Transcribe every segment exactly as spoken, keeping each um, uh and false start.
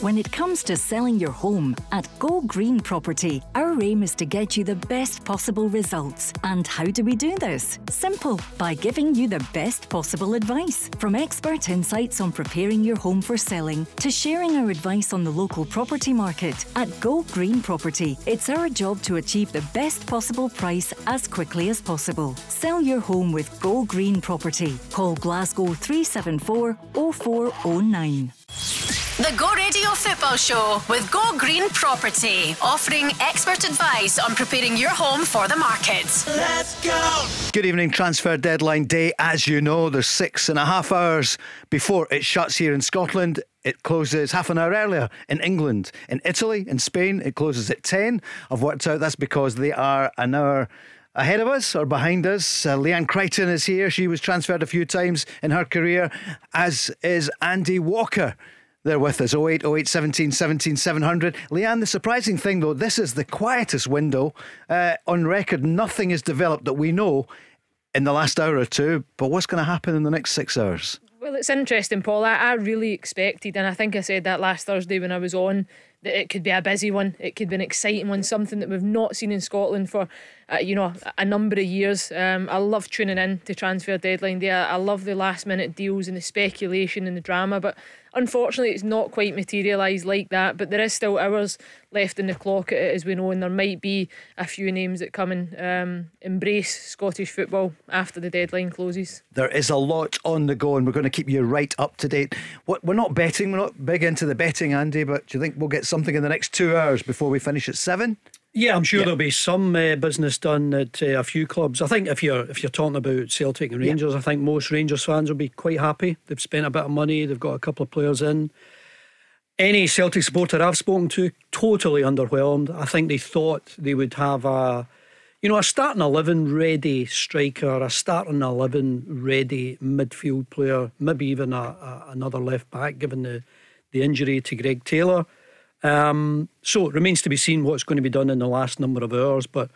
When it comes to selling your home, at Go Green Property, our aim is to get you the best possible results. And how do we do this? Simple, by giving you the best possible advice. From expert insights on preparing your home for selling, to sharing our advice on the local property market, at Go Green Property, it's our job to achieve the best possible price as quickly as possible. Sell your home with Go Green Property. Call Glasgow three seven four, oh four oh nine. The Go Radio Football Show with Go Green Property, offering expert advice on preparing your home for the market. Let's go! Good evening, transfer deadline day. As you know, there's six and a half hours before it shuts here in Scotland. It closes half an hour earlier in England. In Italy, in Spain, it closes at ten. I've worked out that's because they are an hour ahead of us or behind us. uh, Leanne Crichton is here. She was transferred a few times in her career, as is Andy Walker. They're with us. oh eight oh eight, one seven, one seven, seven hundred. Leanne, the surprising thing though, this is the quietest window uh, on record. Nothing is developed that we know in the last hour or two, but what's going to happen in the next six hours? Well, it's interesting, Paul. I, I really expected, and I think I said that last Thursday when I was on, that it could be a busy one, it could be an exciting one, something that we've not seen in Scotland for uh, you know, a number of years. um, I love tuning in to transfer deadline day. I love the last minute deals and the speculation and the drama, but unfortunately it's not quite materialised like that. But there is still hours left in the clock, as we know, and there might be a few names that come and um, embrace Scottish football after the deadline closes. There is a lot on the go, and we're going to keep you right up to date. We're not betting, we're not big into the betting, Andy, but do you think we'll get something in the next two hours before we finish at seven? Yeah, I'm sure yeah. there'll be some uh, business done at uh, a few clubs. I think if you're if you're talking about Celtic and Rangers, yeah. I think most Rangers fans will be quite happy. They've spent a bit of money, they've got a couple of players in. Any Celtic supporter I've spoken to, totally underwhelmed. I think they thought they would have a, you know, a starting eleven ready striker, a starting eleven ready midfield player, maybe even a, a, another left back, given the, the injury to Greg Taylor. Um, so it remains to be seen what's going to be done in the last number of hours, but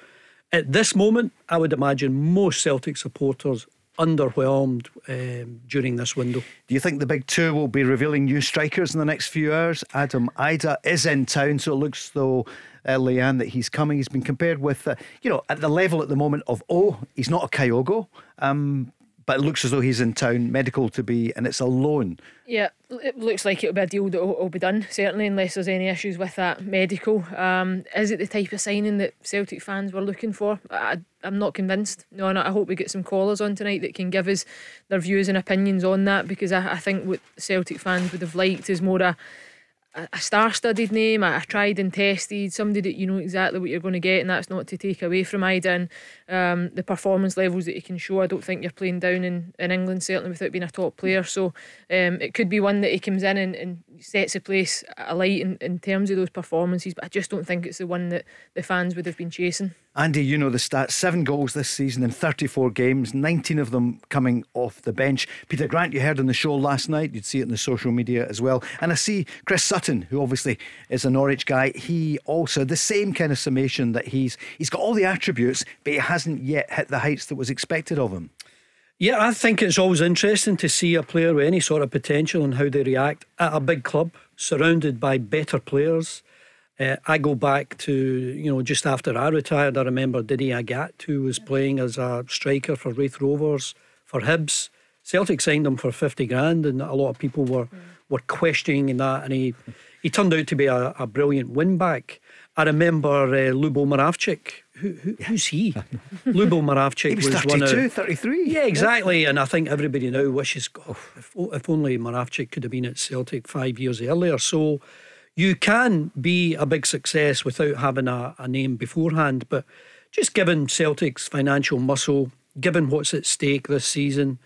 at this moment I would imagine most Celtic supporters underwhelmed um, during this window. Do you think the big two will be revealing new strikers in the next few hours? Adam Idah is in town, so it looks though, uh, Leanne, that he's coming. He's been compared with uh, you know, at the level at the moment of oh he's not a Kyogo, um, but it looks as though he's in town, medical to be, and it's a loan. Yeah, it looks like it'll be a deal that will be done, certainly, unless there's any issues with that medical. Um, is it the type of signing that Celtic fans were looking for? I, I'm not convinced. No, and I hope we get some callers on tonight that can give us their views and opinions on that, because I, I think what Celtic fans would have liked is more a, a star-studded name, a tried and tested, somebody that you know exactly what you're going to get, and that's not to take away from Idah and um, the performance levels that he can show. I don't think you're playing down in, in England, certainly without being a top player, so um, it could be one that he comes in and, and sets a place alight in, in terms of those performances, but I just don't think it's the one that the fans would have been chasing. Andy, you know the stats, seven goals this season in thirty-four games, nineteen of them coming off the bench. Peter Grant, you heard on the show last night, you'd see it in the social media as well. And I see Chris Sutton, who obviously is a Norwich guy, he also, the same kind of summation that he's he's got all the attributes, but he hasn't yet hit the heights that was expected of him. Yeah, I think it's always interesting to see a player with any sort of potential and how they react at a big club, surrounded by better players. Uh, I go back to, you know, just after I retired, I remember Didier Agat, who was playing as a striker for Raith Rovers, for Hibs. Celtic signed him for fifty grand, and a lot of people were, mm. were questioning that, and he, he turned out to be a, a brilliant win-back. I remember uh, Lubo Moravčík. Who, who, yeah. Who's he? Lubo Moravčík he was, was thirty-two, one of, thirty-three. Yeah, exactly. Yeah. And I think everybody now wishes, oh, if, if only Moravčík could have been at Celtic five years earlier. So you can be a big success without having a, a name beforehand, but just given Celtic's financial muscle, given what's at stake this season,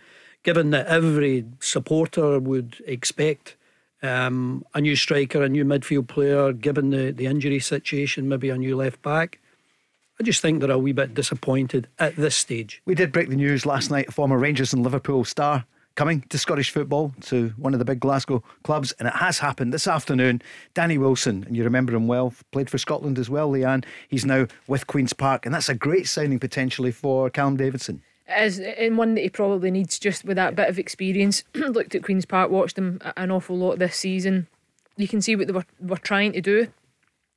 given that every supporter would expect um, a new striker, a new midfield player, given the, the injury situation, maybe a new left back, I just think they're a wee bit disappointed at this stage. We did break the news last night, former Rangers and Liverpool star coming to Scottish football, to one of the big Glasgow clubs, and it has happened this afternoon. Danny Wilson, and you remember him well, played for Scotland as well, Leanne. He's now with Queen's Park, and that's a great signing potentially for Callum Davidson. As in one that he probably needs, just with that bit of experience. Looked at Queen's Park, watched him an awful lot this season. you can see what they were, were trying to do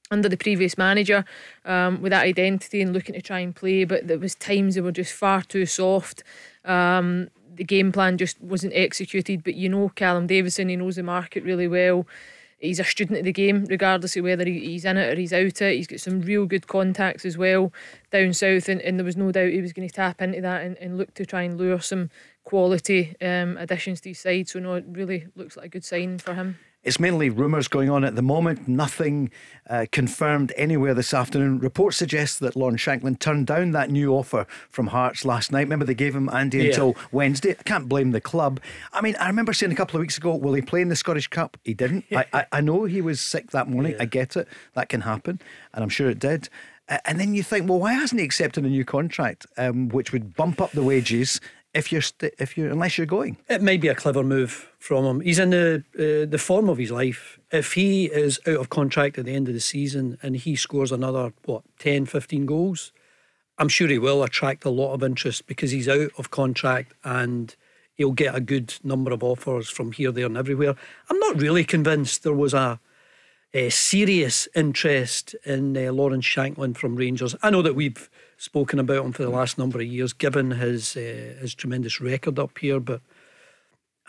under the previous manager, um, with that identity and looking to try and play, but there was times they were just far too soft. Um, the game plan just wasn't executed, but you know Callum Davison, he knows the market really well. He's a student of the game, regardless of whether he's in it or he's out it. He's got some real good contacts as well down south, and, and there was no doubt he was going to tap into that and, and look to try and lure some quality um, additions to his side. So no, it really looks like a good sign for him. It's mainly rumours going on at the moment. Nothing uh, confirmed anywhere this afternoon. Reports suggest that Lauren Shankland turned down that new offer from Hearts last night. Remember, they gave him Andy yeah. until Wednesday. I can't blame the club. I mean, I remember saying a couple of weeks ago, will he play in the Scottish Cup? He didn't. I, I, I know he was sick that morning. Yeah. I get it. That can happen. And I'm sure it did. Uh, and then you think, well, why hasn't he accepted a new contract, um, which would bump up the wages? If you're, st- if you're, unless you're going, it might be a clever move from him. He's in the uh, the form of his life. If he is out of contract at the end of the season and he scores another what ten, fifteen goals, I'm sure he will attract a lot of interest because he's out of contract and he'll get a good number of offers from here, there, and everywhere. I'm not really convinced there was a, a serious interest in uh, Lauren Shankland from Rangers. I know that we've spoken about him for the last number of years, given his uh, his tremendous record up here. But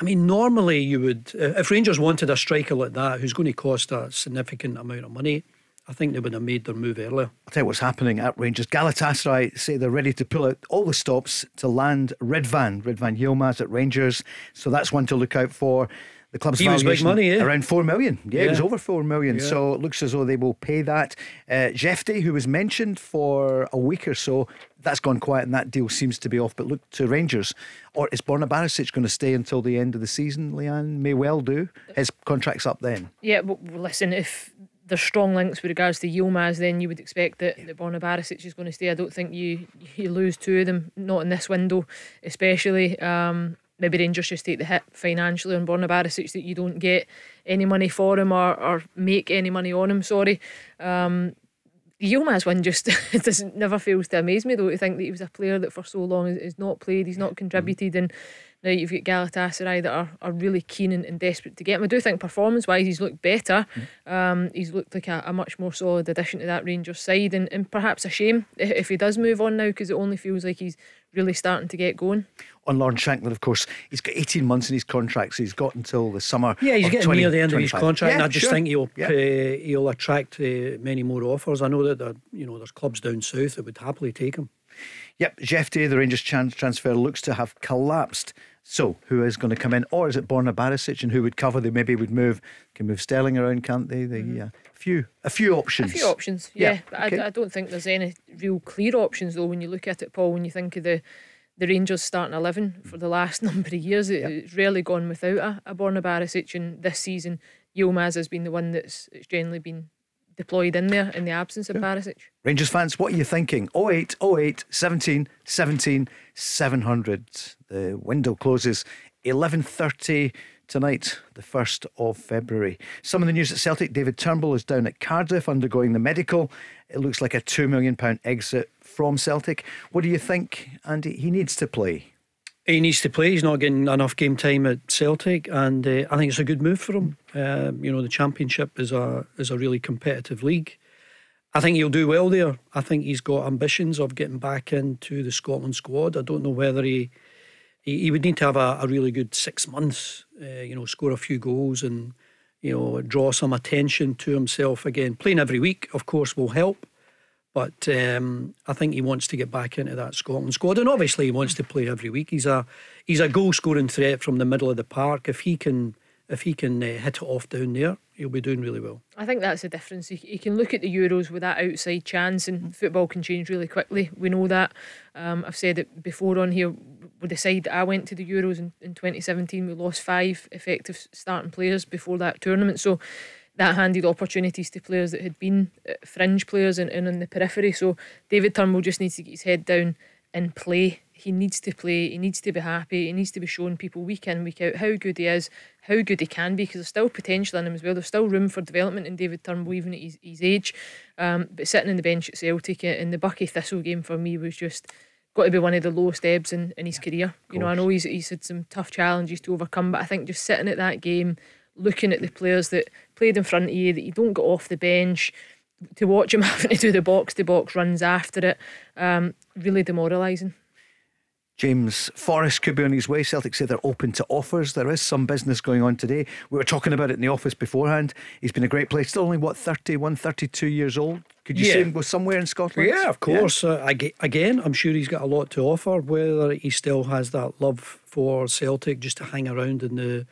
I mean, normally you would, uh, if Rangers wanted a striker like that who's going to cost a significant amount of money, I think they would have made their move earlier. I'll tell you what's happening at Rangers. Galatasaray say they're ready to pull out all the stops to land Redvan Redvan Yilmaz at Rangers, so that's one to look out for. The club's he valuation was big money, yeah. around four million. Yeah, yeah, it was over four million. Yeah. So it looks as though they will pay that. Uh, Jefty, who was mentioned for a week or so, that's gone quiet and that deal seems to be off. But look to Rangers. Or is Borna Barisic going to stay until the end of the season, Leanne? May well do. His contract's up then. Yeah, well, listen, if there's strong links with regards to Yilmaz, then you would expect that, yeah. that Borna Barisic is going to stay. I don't think you, you lose two of them, not in this window especially. Um Maybe Rangers just take the hit financially on Borna Barisic, that you don't get any money for him or, or make any money on him, sorry. Um, the Yilmaz one just doesn't, never fails to amaze me, though, to think that he was a player that for so long has not played, he's not contributed, and now you've got Galatasaray that are, are really keen and, and desperate to get him. I do think performance-wise he's looked better. Um, he's looked like a, a much more solid addition to that Rangers side, and, and perhaps a shame if he does move on now, because it only feels like he's really starting to get going. On Lauren Shankland, of course, he's got eighteen months in his contract, so he's got until the summer. Yeah, he's getting near the end twenty-five. Of his contract, yeah, and I just sure. think he'll yeah. uh, he'll attract uh, many more offers. I know that you know there's clubs down south that would happily take him. Yep, Jeff Day, the Rangers transfer, looks to have collapsed. So, who is going to come in? Or is it Borna Barisic, and who would cover? They maybe would move, can move Sterling around, can't they? They mm. yeah. Few, a few options. A few options, yeah. yeah. But okay. I, I don't think there's any real clear options, though, when you look at it, Paul, when you think of the, the Rangers starting eleven for the last number of years. It, yep. It's rarely gone without a, a Borna Barisic, and this season, Yilmaz has been the one that's it's generally been deployed in there in the absence of sure. Barisic. Rangers fans, what are you thinking? oh eight oh eight seventeen seventeen seven hundred. The window closes eleven thirty tonight, the first of February. Some of the news at Celtic: David Turnbull is down at Cardiff undergoing the medical. It looks like a two million pounds exit from Celtic. What do you think, Andy? He needs to play. He needs to play. He's not getting enough game time at Celtic, and uh, I think it's a good move for him. Um, you know, the Championship is a is a really competitive league. I think he'll do well there. I think he's got ambitions of getting back into the Scotland squad. I don't know whether he... He would need to have a, a really good six months, uh, you know, score a few goals and, you know, draw some attention to himself again. Playing every week, of course, will help, but um, I think he wants to get back into that Scotland squad, and obviously he wants to play every week. He's a he's a goal-scoring threat from the middle of the park. If he can if he can uh, hit it off down there, he'll be doing really well. I think that's the difference. He can look at the Euros with that outside chance, and football can change really quickly. We know that. Um, I've said it before on here. With the side that I went to the Euros in, in twenty seventeen, we lost five effective starting players before that tournament. So that handed opportunities to players that had been fringe players and, and on the periphery. So David Turnbull just needs to get his head down and play. He needs to play, he needs to be happy, he needs to be showing people week in, week out how good he is, how good he can be, because there's still potential in him as well. There's still room for development in David Turnbull, even at his, his age. Um, but sitting on the bench at Celtic in the Bucky Thistle game for me was just got to be one of the lowest ebbs in, in his career. You know, I know he's he's had some tough challenges to overcome, but I think just sitting at that game, looking at the players that played in front of you, that you don't get off the bench, to watch them having to do the box-to-box runs after it, um, really demoralising. James Forrest could be on his way. Celtic say they're open to offers. There is some business going on today. We were talking about it in the office beforehand. He's been a great player. Still only, what, thirty-one, thirty-two years old? Could you yeah. see him go somewhere in Scotland? Yeah, of course. Yeah. Uh, again, I'm sure he's got a lot to offer. Whether he still has that love for Celtic just to hang around in the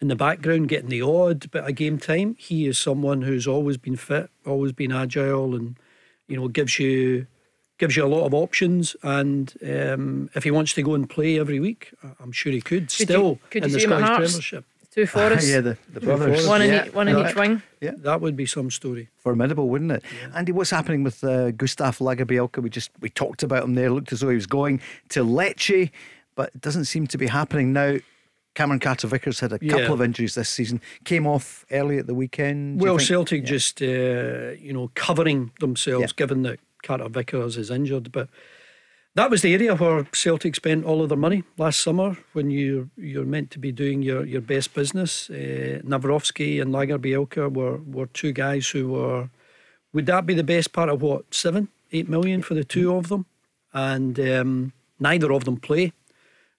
in the background, getting the odd bit of game time, he is someone who's always been fit, always been agile, and you know gives you... gives you a lot of options, and um, if he wants to go and play every week, I'm sure he could, could still you, could in the Scottish Premiership. Two Forrests, uh, yeah, the, the brothers, one in, yeah. each, one in that, each wing. Yeah, that would be some story. Formidable, wouldn't it? Yeah. Andy, what's happening with uh, Gustaf Lagerbielke? We just we talked about him there. Looked as though he was going to Lecce, but it doesn't seem to be happening now. Cameron Carter-Vickers had a couple yeah. of injuries this season. Came off early at the weekend. Well, Celtic yeah. just uh, you know covering themselves, yeah. given that Carter-Vickers is injured, but that was the area where Celtic spent all of their money last summer when you, you're meant to be doing your, your best business. Uh, Navarowski and Lagerbielke were, were two guys who were, would that be the best part of what, seven, eight million for the two of them? And um, neither of them play.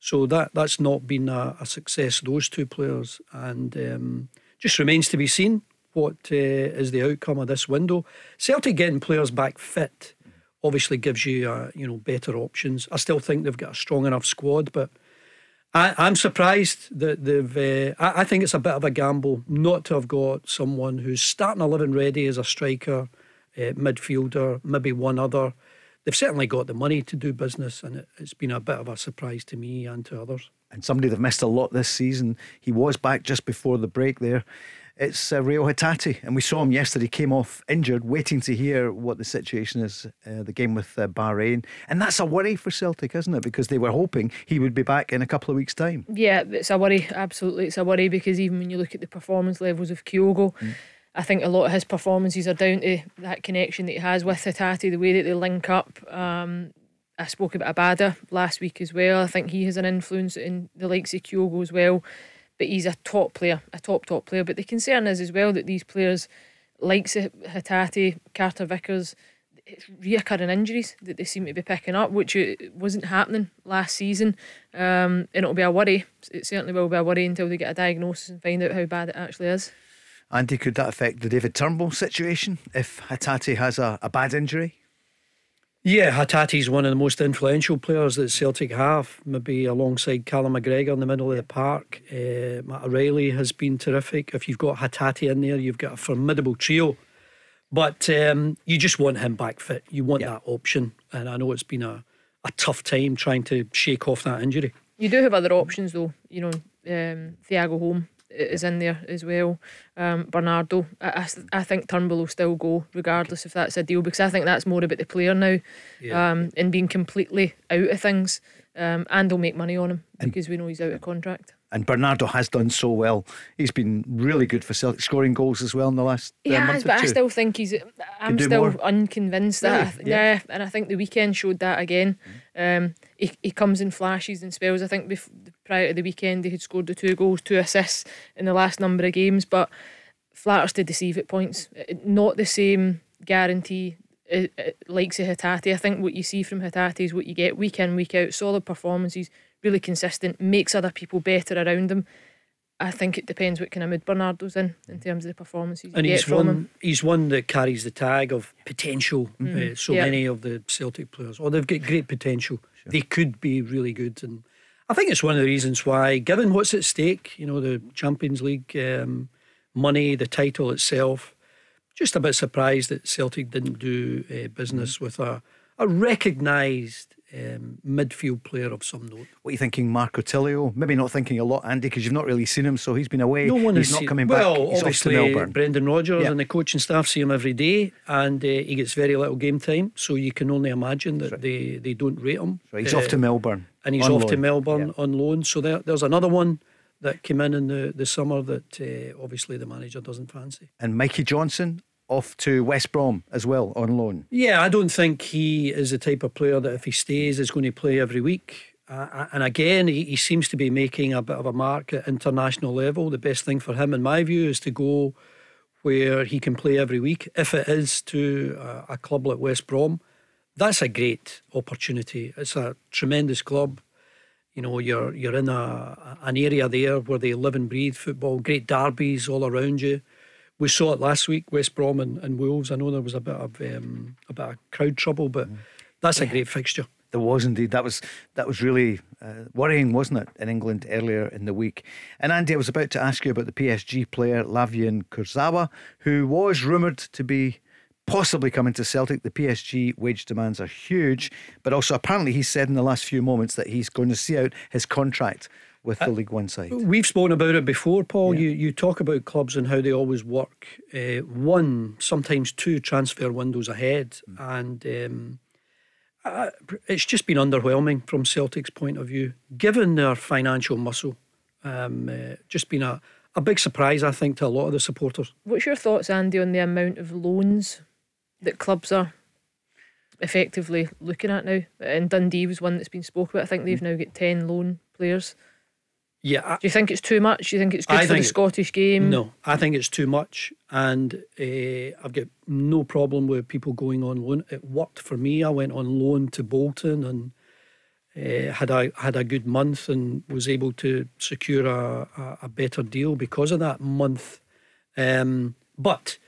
So that, that's not been a, a success, those two players. And um, just remains to be seen what uh, is the outcome of this window. Celtic getting players back fit obviously gives you uh, you know better options. I still think they've got a strong enough squad, but I, I'm surprised that they've uh, I, I think it's a bit of a gamble not to have got someone who's starting eleven ready as a striker, uh, midfielder, maybe one other. They've certainly got the money to do business, and it, it's been a bit of a surprise to me and to others. And somebody they've missed a lot this season. He was back just before the break there. It's uh, Rio Hatate, and we saw him yesterday. Came off injured, waiting to hear what the situation is. Uh, the game with uh, Bahrain, and that's a worry for Celtic, isn't it? Because they were hoping he would be back in a couple of weeks' time. Yeah, it's a worry. Absolutely, it's a worry because even when you look at the performance levels of Kyogo, mm. I think a lot of his performances are down to that connection that he has with Hatate, the way that they link up. Um, I spoke about Idah last week as well. I think he has an influence in the likes of Kyogo as well. But he's a top player, a top, top player. But the concern is as well that these players, like Hatate, Carter-Vickers, it's reoccurring injuries that they seem to be picking up, which wasn't happening last season. Um, and it'll be a worry. It certainly will be a worry until they get a diagnosis and find out how bad it actually is. Andy, could that affect the David Turnbull situation if Hatate has a, a bad injury? Yeah, Hatate's one of the most influential players that Celtic have, maybe alongside Callum McGregor in the middle of the park. Uh, Matt O'Reilly has been terrific. If you've got Hatate in there, you've got a formidable trio. But um, you just want him back fit. You want yeah. that option. And I know it's been a, a tough time trying to shake off that injury. You do have other options though. You know, um, Thiago Holm is in there as well. um, Bernardo. I, I, I think Turnbull will still go regardless if that's a deal, because I think that's more about the player now, yeah. um, and being completely out of things, um, and they'll make money on him because and, we know he's out of contract. And Bernardo has done so well. He's been really good for Celtic, scoring goals as well in the last uh, yeah, month or but two. I still think he's I'm still more. unconvinced that really? I th- yeah. yeah and I think the weekend showed that again. mm-hmm. um, he, he comes in flashes and spells. I think before, prior to the weekend, they had scored the two goals, two assists in the last number of games, but flatters to deceive at points. Not the same guarantee uh, uh, like say Hatate. I think what you see from Hatate is what you get week in, week out. Solid performances, really consistent, makes other people better around him. I think it depends what kind of mood Bernardo's in in terms of the performances you and get he's from one, him. He's one that carries the tag of potential. Mm. uh, so yeah. Many of the Celtic players, oh, they've got great potential. Sure. They could be really good, and I think it's one of the reasons why, given what's at stake, you know, the Champions League um, money, the title itself, just a bit surprised that Celtic didn't do uh, business with a, a recognised um, midfield player of some note. What are you thinking, Marco Tilio? Maybe not thinking a lot, Andy, because you've not really seen him, so he's been away. No one he's has not seen coming well, back. Well, obviously, Brendan Rodgers yeah. and the coaching staff see him every day, and uh, he gets very little game time, so you can only imagine that right. they, they don't rate him. Right. He's uh, off to Melbourne. And he's on off loan. to Melbourne yeah. on loan. So there, there's another one that came in in the, the summer that uh, obviously the manager doesn't fancy. And Mikey Johnson off to West Brom as well on loan. Yeah, I don't think he is the type of player that if he stays is going to play every week. Uh, and again, he, he seems to be making a bit of a mark at international level. The best thing for him, in my view, is to go where he can play every week. If it is to a, a club like West Brom, that's a great opportunity. It's a tremendous club. You know, you're you're in a an area there where they live and breathe football. Great derbies all around you. We saw it last week, West Brom and, and Wolves. I know there was a bit of um, a bit of crowd trouble, but mm. that's a great fixture. There was indeed. That was that was really uh, worrying, wasn't it, in England earlier in the week. And Andy, I was about to ask you about the P S G player Lavian Kurzawa, who was rumoured to be possibly coming to Celtic. The P S G wage demands are huge, but also apparently he said in the last few moments that he's going to see out his contract with the uh, League One side. We've spoken about it before, Paul. Yeah. You you talk about clubs and how they always work uh, one, sometimes two transfer windows ahead, mm. and um Uh, it's just been underwhelming from Celtic's point of view, given their financial muscle. Um, uh, just been a, a big surprise, I think, to a lot of the supporters. What's your thoughts, Andy, on the amount of loans that clubs are effectively looking at now? And Dundee was one that's been spoken about. I think they've now got ten loan players. Yeah. I, Do you think it's too much? Do you think it's good I for the Scottish game? No, I think it's too much. And uh, I've got no problem with people going on loan. It worked for me. I went on loan to Bolton and uh, had a had a good month and was able to secure a, a, a better deal because of that month. Um, but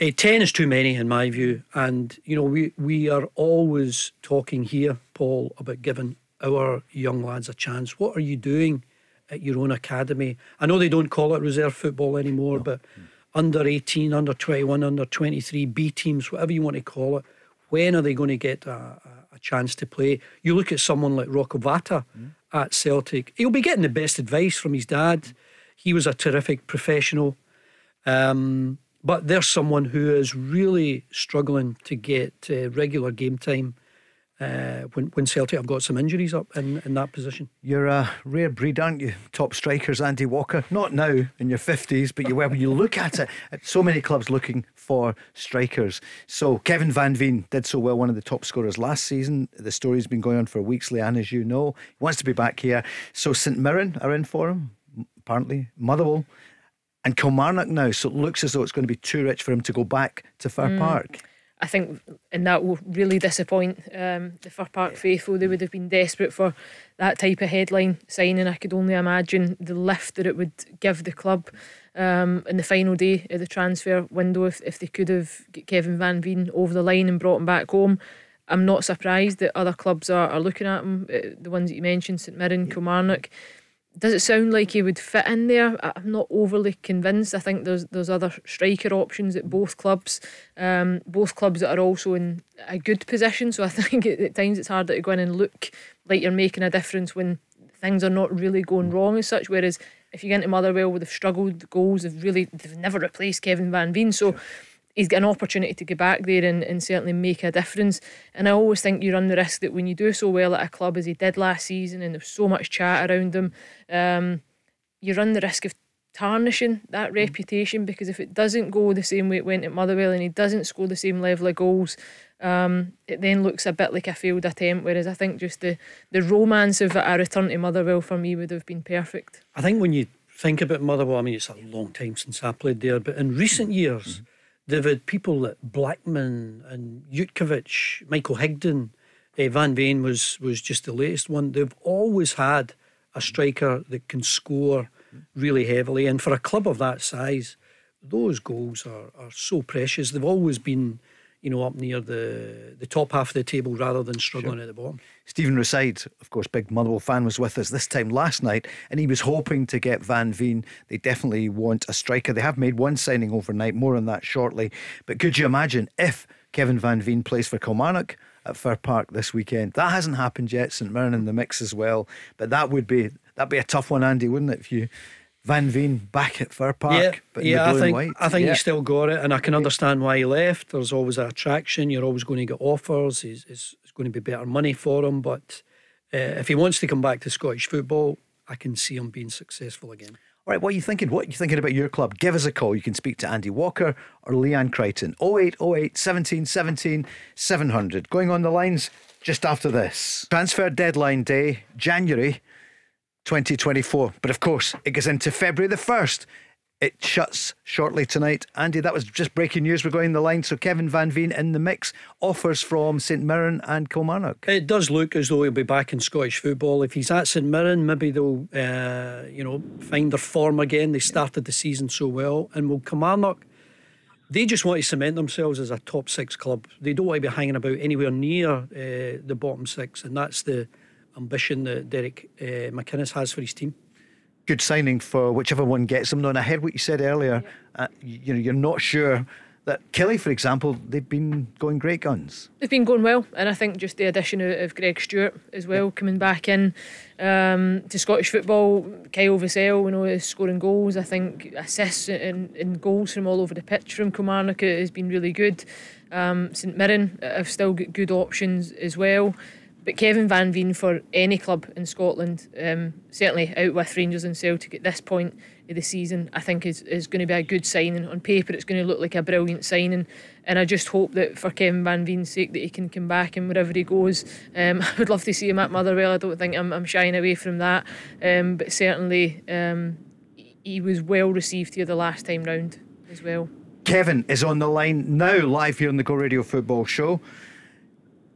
uh, ten is too many in my view. And you know, we we are always talking here, Paul, about giving our young lads a chance. What are you doing at your own academy? I know they don't call it reserve football anymore, no. but mm. under eighteen, under twenty-one, under twenty-three, B teams, whatever you want to call it, when are they going to get a, a chance to play? You look at someone like Rocco Vata mm. at Celtic. He'll be getting the best advice from his dad. He was a terrific professional, um, but there's someone who is really struggling to get uh, regular game time Uh, when, when Celtic have got some injuries up in, in that position. You're a rare breed, aren't you? Top strikers, Andy Walker. Not now in your fifties, but you were when you look at it. So many clubs looking for strikers. So Kevin Van Veen did so well, one of the top scorers last season. The story's been going on for weeks, Leanne, as you know. He wants to be back here. So St Mirren are in for him, apparently. Motherwell and Kilmarnock now. So it looks as though it's going to be too rich for him to go back to Fir mm. Park. I think, and that will really disappoint um, the Fir Park faithful. They would have been desperate for that type of headline signing. I could only imagine the lift that it would give the club um, in the final day of the transfer window if, if they could have got Kevin Van Veen over the line and brought him back home. I'm not surprised that other clubs are, are looking at him, the ones that you mentioned, St Mirren, Kilmarnock. Does it sound like he would fit in there? I'm not overly convinced. I think there's there's other striker options at both clubs, um, both clubs that are also in a good position. So I think at times it's harder to go in and look like you're making a difference when things are not really going wrong as such. Whereas if you get into Motherwell, where they've struggled, the goals have really they've never replaced Kevin Van Veen. So sure. he's got an opportunity to get back there and, and certainly make a difference. And I always think you run the risk that when you do so well at a club as he did last season, and there was so much chat around him, um, you run the risk of tarnishing that reputation, because if it doesn't go the same way it went at Motherwell and he doesn't score the same level of goals, um, it then looks a bit like a failed attempt. Whereas I think just the, the romance of a return to Motherwell for me would have been perfect. I think when you think about Motherwell, I mean, it's a long time since I played there, but in recent years... Mm-hmm. They've had people like Blackman and Jutkovic, Michael Higden, eh, Van Veen was was just the latest one. They've always had a striker that can score really heavily. And for a club of that size, those goals are, are so precious. They've always been, you know, up near the, the top half of the table rather than struggling sure. at the bottom. Stephen Rosside, of course, big Motherwell fan, was with us this time last night, and he was hoping to get Van Veen. They definitely want a striker. They have made one signing overnight, more on that shortly. But could you imagine if Kevin Van Veen plays for Kilmarnock at Fir Park this weekend? That hasn't happened yet. St Mirren in the mix as well. But that would be that'd be a tough one, Andy, wouldn't it, if you... Van Veen back at Fir Park, yeah, but in yeah, the blue I think, and white. I think yeah. he still got it, and I can understand why he left. There's always an attraction. You're always going to get offers. It's, it's, it's going to be better money for him. But uh, if he wants to come back to Scottish football, I can see him being successful again. Alright, what are you thinking? What are you thinking about your club? Give us a call. You can speak to Andy Walker or Leanne Crichton. oh eight oh eight, seventeen, seventeen, seven hundred. Going on the lines just after this. Transfer deadline day, January twenty twenty-four. But of course, it goes into February the first. It shuts shortly tonight. Andy, that was just breaking news. We're going the line. So Kevin Van Veen in the mix. Offers from St Mirren and Kilmarnock. It does look as though he'll be back in Scottish football. If he's at St Mirren, maybe they'll uh, you know, find their form again. They started the season so well. And will Kilmarnock, they just want to cement themselves as a top six club. They don't want to be hanging about anywhere near uh, the bottom six. And that's the ambition that Derek uh, McInnes has for his team. Good signing for whichever one gets them. No, and I heard what you said earlier. Yeah. Uh, you know, you're not sure that Kelly, for example, they've been going great guns. They've been going well, and I think just the addition of, of Greg Stewart as well, yeah. coming back in um, to Scottish football. Kyle Vassell, you know, is scoring goals. I think assists and, and goals from all over the pitch from Kilmarnock has been really good. Um, St Mirren have still got good options as well. But Kevin Van Veen for any club in Scotland, um, certainly out with Rangers and Celtic at this point of the season, I think is, is going to be a good signing. On paper, it's going to look like a brilliant signing, and I just hope that for Kevin Van Veen's sake that he can come back and wherever he goes. Um, I would love to see him at Motherwell. I don't think I'm, I'm shying away from that, um, but certainly um, he was well received here the last time round as well. Kevin is on the line now, live here on the Go Radio Football Show.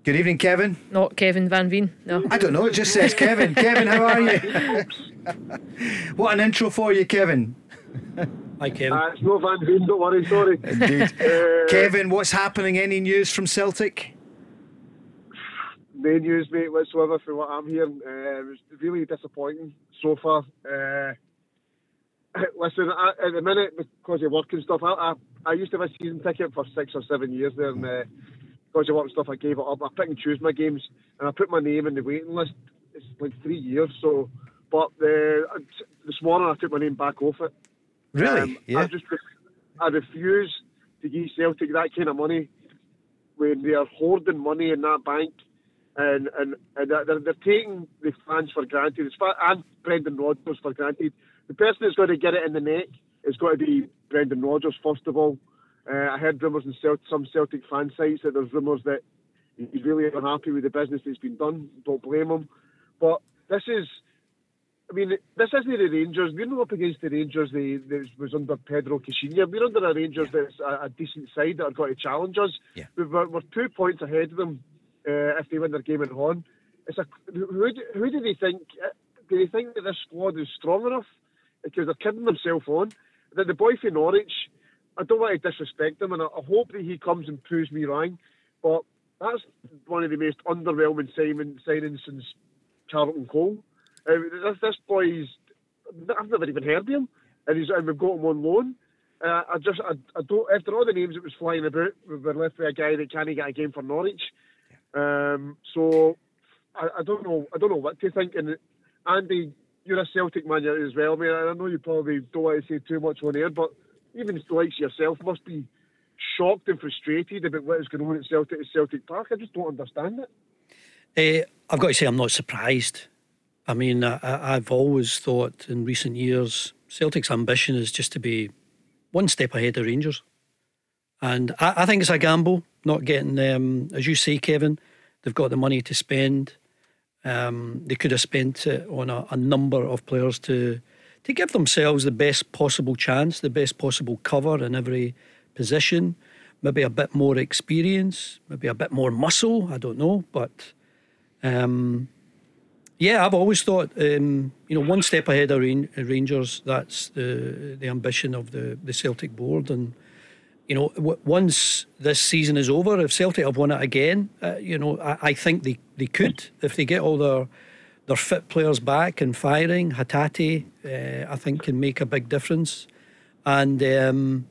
Good evening, Kevin. Not Kevin Van Veen, no. I don't know, it just says Kevin. Kevin, how are you? What an intro for you, Kevin. Hi, Kevin. Uh, it's no Van Veen, don't worry, sorry. Indeed. Uh, Kevin, what's happening? Any news from Celtic? No news, mate, whatsoever from what I'm hearing. Uh, it was really disappointing so far. Uh, listen, I, at the minute, because of work and stuff, I, I, I used to have a season ticket for six or seven years there, and... Uh, Because of what stuff, I gave it up. I pick and choose my games, and I put my name in the waiting list. It's like three years. So, but the, this morning I took my name back off it. Really? Um, yeah. I just I refuse to give Celtic that kind of money when they are hoarding money in that bank, and and, and they're, they're taking the fans for granted. It's far, and Brendan Rodgers for granted. The person that's going to get it in the neck is going to be Brendan Rodgers first of all. Uh, I heard rumours in Celt- some Celtic fan sites that there's rumours that he's really unhappy with the business that's been done. Don't blame him. But this is, I mean, this isn't the Rangers. We're not up against the Rangers that was under Pedro Caixinha. We're under a Rangers yeah. that's a, a decent side that are going to challenge us. Yeah. We're, we're two points ahead of them uh, if they win their game at home. It's a, who, who do they think? Do they think that this squad is strong enough? Because they're kidding themselves on. That the boy from Norwich... I don't want to disrespect him, and I hope that he comes and proves me wrong. But that's one of the most underwhelming signings since Carlton Cole. Uh, this, this boy's, I've never even heard of him, and, he's, and we've got him on loan. Uh, I just, I, I don't. After all the names that was flying about, we were left with a guy that can't get a game for Norwich. Um, so I, I don't know. I don't know what to think. And Andy, you're a Celtic man as well, mate. I know you probably don't want to say too much on air, but. Even the likes of yourself must be shocked and frustrated about what is going on at Celtic, at Celtic Park. I just don't understand it. Uh, I've got to say I'm not surprised. I mean, I, I've always thought in recent years Celtic's ambition is just to be one step ahead of Rangers. And I, I think it's a gamble, not getting, um, as you say, Kevin, they've got the money to spend. Um, they could have spent it on a, a number of players to... to give themselves the best possible chance, the best possible cover in every position, maybe a bit more experience, maybe a bit more muscle, I don't know. But, um, yeah, I've always thought, um, you know, one step ahead of Rangers, that's the the ambition of the, the Celtic board. And, you know, w- once this season is over, if Celtic have won it again, uh, you know, I, I think they, they could, if they get all their... Their fit players back and firing. Hatate, uh, I think, can make a big difference. And, um,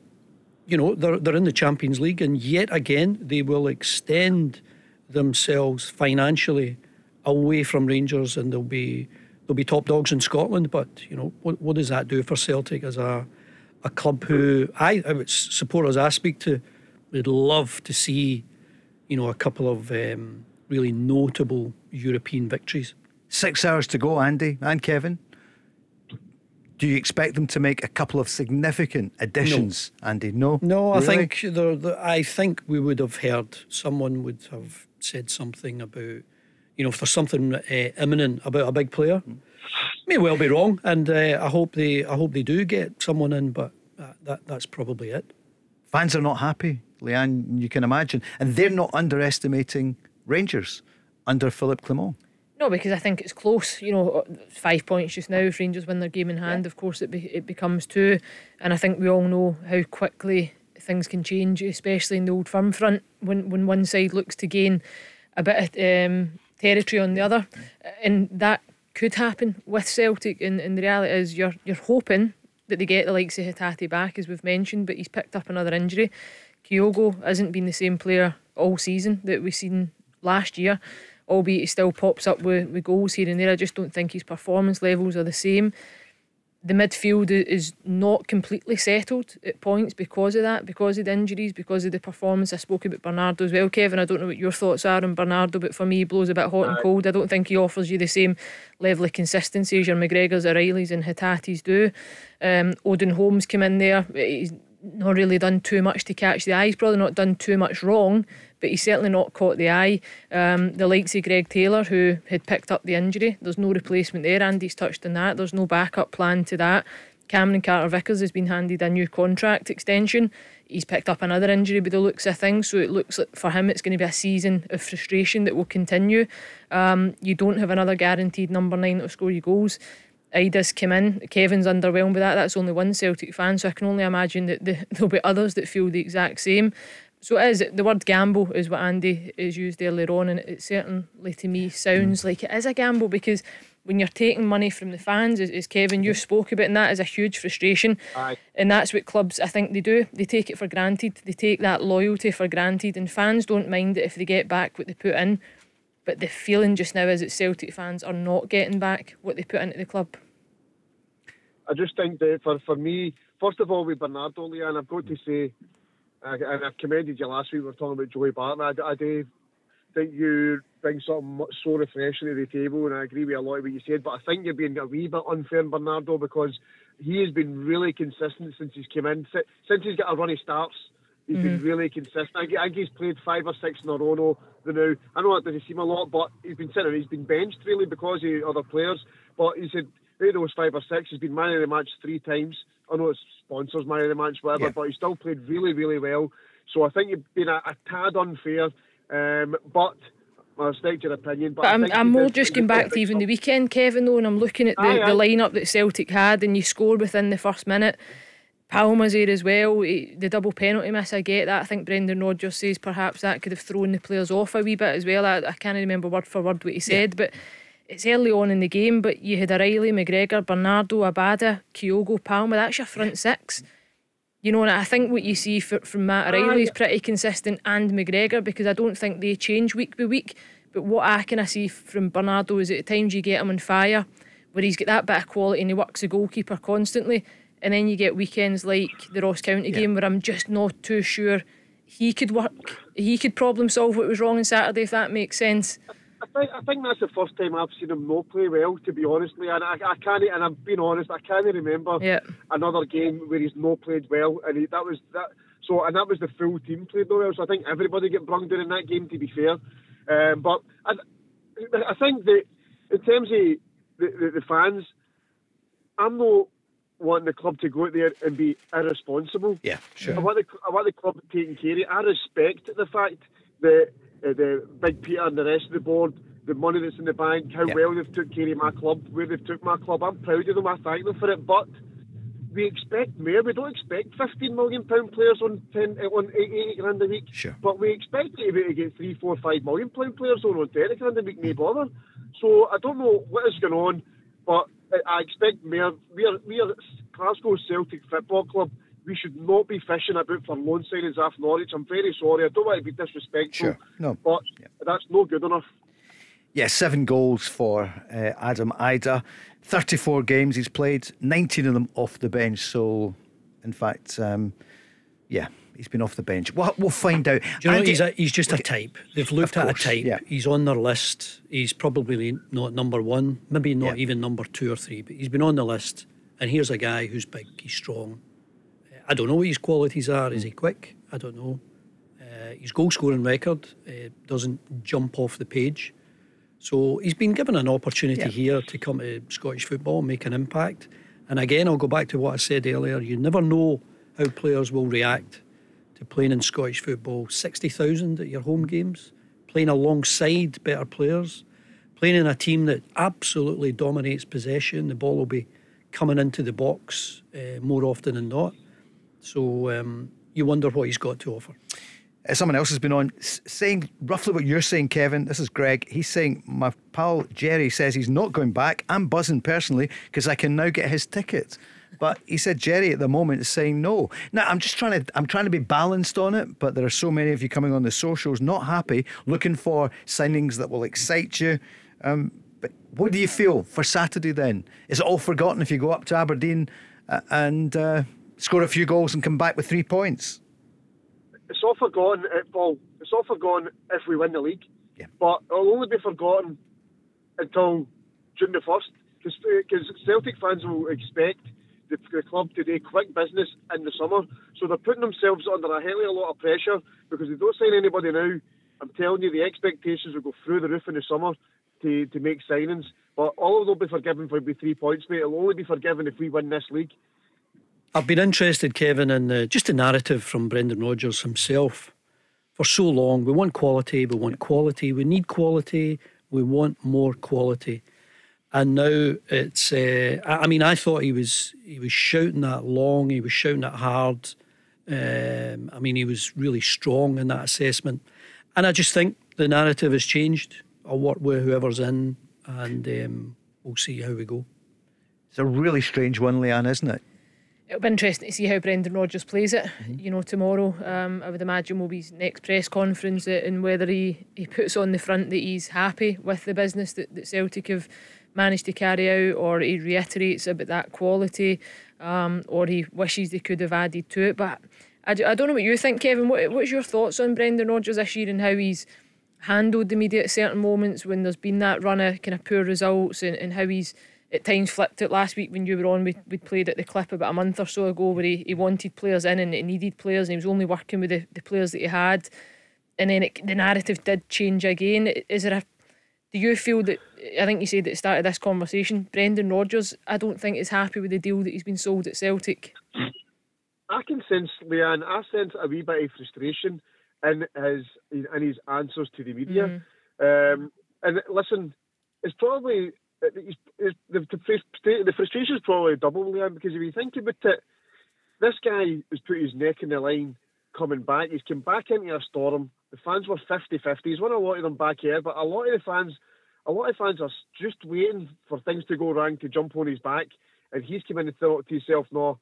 you know, they're, they're in the Champions League, and yet again, they will extend themselves financially away from Rangers, and they'll be they'll be top dogs in Scotland. But, you know, what, what does that do for Celtic as a, a club who, I, supporters I speak to, would love to see, you know, a couple of um, really notable European victories. Six hours to go, Andy and Kevin. Do you expect them to make a couple of significant additions, no. Andy? No, no. I really? think the, the, I think we would have heard. Someone would have said something about, you know, if there's something uh, imminent about a big player, may well be wrong. And uh, I hope they, I hope they do get someone in. But uh, that, that's probably it. Fans are not happy, Leanne, you can imagine, and they're not underestimating Rangers under Philippe Clement. No, because I think it's close. You know, five points just now. If Rangers win their game in hand, yeah. of course it be, it becomes two. And I think we all know how quickly things can change, especially in the Old Firm front, when when one side looks to gain a bit of um, territory on the other, and that could happen with Celtic. And, and the reality is, you're you're hoping that they get the likes of Hatate back, as we've mentioned, but he's picked up another injury. Kyogo hasn't been the same player all season that we've seen last year. Albeit he still pops up with, with goals here and there. I just don't think his performance levels are the same. The midfield is not completely settled at points because of that, because of the injuries, because of the performance. I spoke about Bernardo as well, Kevin. I don't know what your thoughts are on Bernardo, but for me he blows a bit hot and cold. I don't think he offers you the same level of consistency as your McGregors, O'Reillys and Hatates do. Um, Odin Holmes came in there. He's not really done too much to catch the eye. He's probably not done too much wrong, but he's certainly not caught the eye. Um, the likes of Greg Taylor, who had picked up the injury, there's no replacement there. Andy's touched on that. There's no backup plan to that. Cameron Carter-Vickers has been handed a new contract extension. He's picked up another injury by the looks of things, so it looks like for him it's going to be a season of frustration that will continue. Um, you don't have another guaranteed number nine that will score you goals. Idah's come in. Kevin's underwhelmed with that. That's only one Celtic fan, so I can only imagine that the, there'll be others that feel the exact same. So it is, the word gamble is what Andy has used earlier on, and it certainly to me sounds mm. like it is a gamble, because when you're taking money from the fans, as, as Kevin, you spoke about, and that is a huge frustration. Aye. And that's what clubs, I think, they do. They take it for granted. They take that loyalty for granted, and fans don't mind it if they get back what they put in. But the feeling just now is that Celtic fans are not getting back what they put into the club. I just think that for, for me, first of all, with Bernardo, Leanne, I've got to say, uh, and I've commended you last week, we were talking about Joey Barton. I, I do think you bring something so refreshing to the table, and I agree with a lot of what you said, but I think you're being a wee bit unfair on Bernardo, because he has been really consistent since he's come in. Since he's got a run of starts, he's mm-hmm. been really consistent. I think he's played five or six in a row now. I know that doesn't seem a lot, but he's been sitting, he's been benched really because of other players. But he said out of those five or six, he's been man of the match three times. I know it's sponsors, man of the match, whatever, yeah. but he's still played really, really well. So I think you've been a, a tad unfair, um, but I respect your opinion. But, but I'm, I'm more just going back to even the weekend, Kevin, though, and I'm looking at the, aye, aye. the lineup that Celtic had, and you score within the first minute. Palmer's here as well. The double penalty miss, I get that. I think Brendan Rodgers says perhaps that could have thrown the players off a wee bit as well. I, I can't remember word for word what he said, yeah. but it's early on in the game. But you had O'Reilly, McGregor, Bernardo, Abada, Kyogo, Palmer. That's your front six. You know, and I think what you see for, from Matt O'Reilly is pretty consistent, and McGregor, because I don't think they change week by week. But what I can I see from Bernardo is at times you get him on fire, where he's got that bit of quality and he works the goalkeeper constantly. And then you get weekends like the Ross County yeah. game, where I'm just not too sure he could work, he could problem solve what was wrong on Saturday, if that makes sense. I think, I think that's the first time I've seen him not play well, to be honest. And I, I can't, and I'm being honest, I can't remember yeah. another game where he's not played well. And he, that was that. So, and that was the full team played no well. So I think everybody got brung down in that game, to be fair. Um, but I, I think that in terms of the, the, the fans, I'm not wanting the club to go out there and be irresponsible. Yeah, sure. I want the, I want the club taking care of it. I respect the fact that uh, the Big Peter and the rest of the board, the money that's in the bank, how yeah. well they've took care of my club, where they've took my club. I'm proud of them. I thank them for it. But we expect more. We don't expect fifteen million pound players on ten, on eighty grand a week. Sure. But we expect to be able to get three, four, five million pound players on ten grand a week, no bother. So I don't know what is going on, but I expect more. We are, we are Glasgow Celtic Football Club. We should not be fishing about for loan signings off Norwich. I'm very sorry. I don't want to be disrespectful, sure. no. but yeah. that's not good enough. Yeah, seven goals for uh, Adam Idah. thirty-four games he's played, nineteen of them off the bench. So, in fact, um, yeah, he's been off the bench. We'll, we'll find out. Do you know, he's, a, he's just a type. They've looked at course, a type. Yeah. He's on their list. He's probably not number one, maybe not yeah. even number two or three, but he's been on the list, And here's a guy who's big, he's strong. I don't know what his qualities are. Is he quick? I don't know. Uh, his goal-scoring record uh, doesn't jump off the page. So he's been given an opportunity yeah. here to come to Scottish football and make an impact. And again, I'll go back to what I said earlier. You never know how players will react to playing in Scottish football. sixty thousand at your home games, playing alongside better players, playing in a team that absolutely dominates possession. The ball will be coming into the box uh, more often than not. So um, you wonder what he's got to offer. Uh, someone else has been on saying roughly what you're saying, Kevin. This is Greg. He's saying, my pal Jerry says he's not going back. I'm buzzing personally because I can now get his ticket. But he said Jerry at the moment is saying no. Now I'm just trying to I'm trying to be balanced on it, but there are so many of you coming on the socials not happy, looking for signings that will excite you. Um, but what do you feel for Saturday then? Is it all forgotten if you go up to Aberdeen uh, and uh, score a few goals and come back with three points? It's all forgotten, Paul. It's all forgotten if we win the league. Yeah. But it'll only be forgotten until June the first, because Celtic fans will expect the, the club to do quick business in the summer. So they're putting themselves under a hell of a lot of pressure, because if they don't sign anybody now, I'm telling you, the expectations will go through the roof in the summer to, to make signings. But all of them will be forgiven for be three points, mate. It'll only be forgiven if we win this league. I've been interested, Kevin, in uh, just the narrative from Brendan Rodgers himself for so long. We want quality, we want quality, we need quality, we want more quality. And now it's, uh, I, I mean, I thought he was he was shouting that long, he was shouting that hard. Um, I mean, he was really strong in that assessment. And I just think the narrative has changed. I'll work with whoever's in and um, we'll see how we go. It's a really strange one, Leanne, isn't it? It'll be interesting to see how Brendan Rodgers plays it, mm-hmm. you know, tomorrow. Um, I would imagine will be his next press conference, and whether he, he puts on the front that he's happy with the business that, that Celtic have managed to carry out, or he reiterates about that quality, um, or he wishes they could have added to it. But I, I don't know what you think, Kevin. What, what's your thoughts on Brendan Rodgers this year and how he's handled the media at certain moments when there's been that run of kind of poor results, and, and how he's at times flipped it? Last week when you were on, we we played at the clip about a month or so ago where he, he wanted players in and he needed players and he was only working with the, the players that he had, and then it, the narrative did change again. Is there a do you feel that, I think you said at the start of this conversation, Brendan Rodgers, I don't think is happy with the deal that he's been sold at Celtic? I can sense, Leanne, I sense a wee bit of frustration in his, in his answers to the media. Mm. Um, and listen, it's probably... It's, it's, the, the frustration is probably double, Leanne, because if you think about it, this guy has put his neck in the line coming back. He's come back into a storm. The fans were fifty-fifty. He's won a lot of them back here, but a lot of the fans, a lot of fans are just waiting for things to go wrong to jump on his back. And he's come in and thought to himself, "No,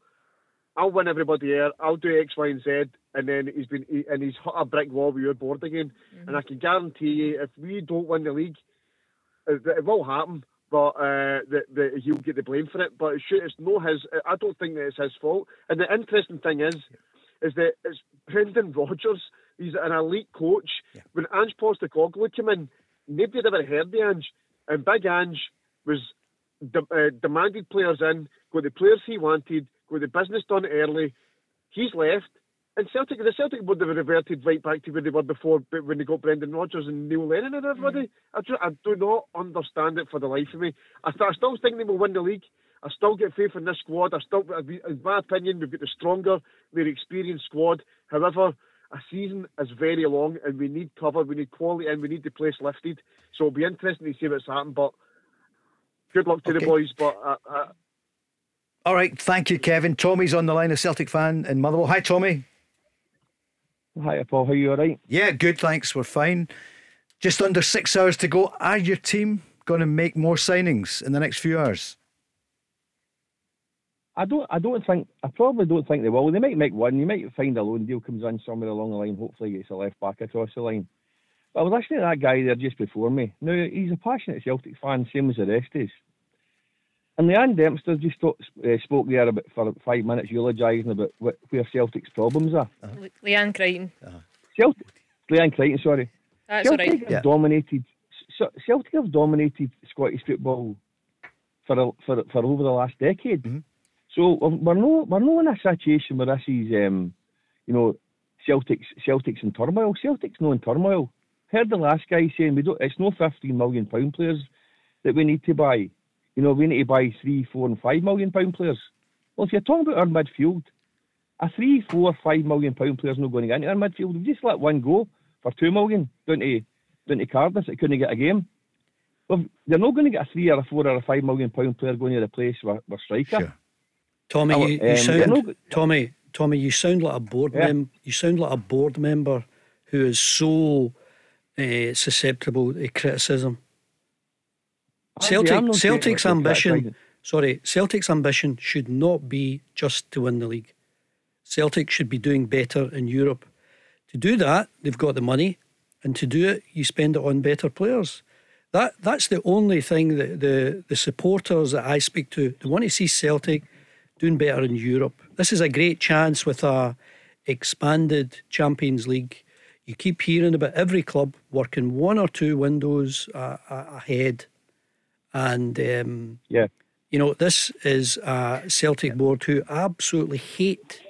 I'll win everybody here. I'll do X, Y, and Z." And then he's been he, and he's hit a brick wall with your board again. Mm-hmm. And I can guarantee you, if we don't win the league, it, it will happen. But uh, the, the, he'll get the blame for it. But it's, it's no his. I don't think that it's his fault. And the interesting thing is, is that it's Brendan Rodgers. He's an elite coach. Yeah. When Ange Postecoglou came in, nobody had ever heard of Ange. And Big Ange was de- uh, demanded players in, got the players he wanted, got the business done early. He's left, and Celtic, the Celtic would have reverted right back to where they were before, but when they got Brendan Rodgers and Neil Lennon and everybody. Mm. I, just, I do not understand it for the life of me. I, th- I still think they will win the league. I still get faith in this squad. I still, in my opinion, we've got the stronger, more experienced squad. However, a season is very long and we need cover, we need quality, and we need the place lifted. So it'll be interesting to see what's happened, but good luck to okay. the boys. But I, I... All right, thank you, Kevin. Tommy's on the line, a Celtic fan in Motherwell. Hi, Tommy. Hi, Paul. How are you? All right? Yeah, good, thanks. We're fine. Just under six hours to go. Are your team going to make more signings in the next few hours? I don't. I don't think. I probably don't think they will. They might make one. You might find a loan deal comes in somewhere along the line. Hopefully, gets a left back across the line. But I was listening to that guy there just before me. Now he's a passionate Celtic fan, same as the rest is. And Leanne Dempster just talk, uh, spoke there about, for five minutes eulogising about what, where Celtic's problems are. Uh-huh. Leanne Crichton. Uh-huh. Celtic, Leanne Crichton, sorry. That's Celtic right. have yeah. dominated. Celtic have dominated Scottish football for a, for for over the last decade. Mm-hmm. So we're no we're no in a situation where this is um, you know, Celtic's Celtic's in turmoil. Celtic's not in turmoil. Heard the last guy saying we don't. It's no fifteen million pound players that we need to buy. You know, we need to buy three, four, and five million pound players. Well, if you're talking about our midfield, a three, four, five million pound player's not going to get into our midfield. We've just let one go for two million down to down to Cardiff. It couldn't get a game. Well, they're not going to get a three or a four or a five million pound player going to replace with a striker. Sure. Tommy, oh, you, you um, sound no, Tommy, Tommy, you sound like a board yeah. member. You sound like a board member who is so uh, susceptible to criticism. Celtic, Celtic's ambition, sorry, Celtic's ambition should not be just to win the league. Celtic should be doing better in Europe. To do that, they've got the money, and to do it, you spend it on better players. That that's the only thing that the the supporters that I speak to, they want to see Celtic doing better in Europe. This is a great chance with our expanded Champions League. You keep hearing about every club working one or two windows uh, ahead, and um, yeah, you know, this is a Celtic board who absolutely hate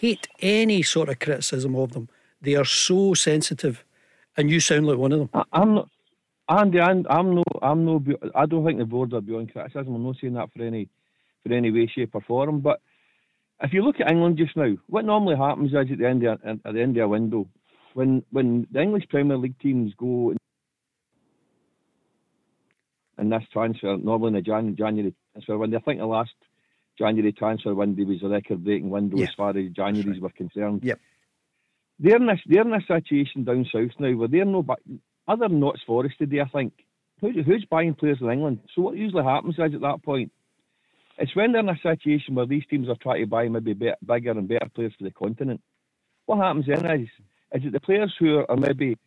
hate any sort of criticism of them. They are so sensitive, and you sound like one of them. I, I'm not, Andy. I'm, I'm no. I'm no. I don't think the board are beyond criticism. I'm not saying that for any. In any way, shape or form. But if you look at England just now, what normally happens is at the end of, at the end of a window, when when the English Premier League teams go in this transfer, normally in the Jan, January transfer window, I think the last January transfer window was a record-breaking window yeah. as far as Januaries right. were concerned. Yep. They're in this they're in this situation down south now where they're no other than Notts Forest today, I think. Who, who's buying players in England? So what usually happens is at that point, it's when they're in a situation where these teams are trying to buy maybe better, bigger and better players for the continent. What happens then is, is that the players who are maybe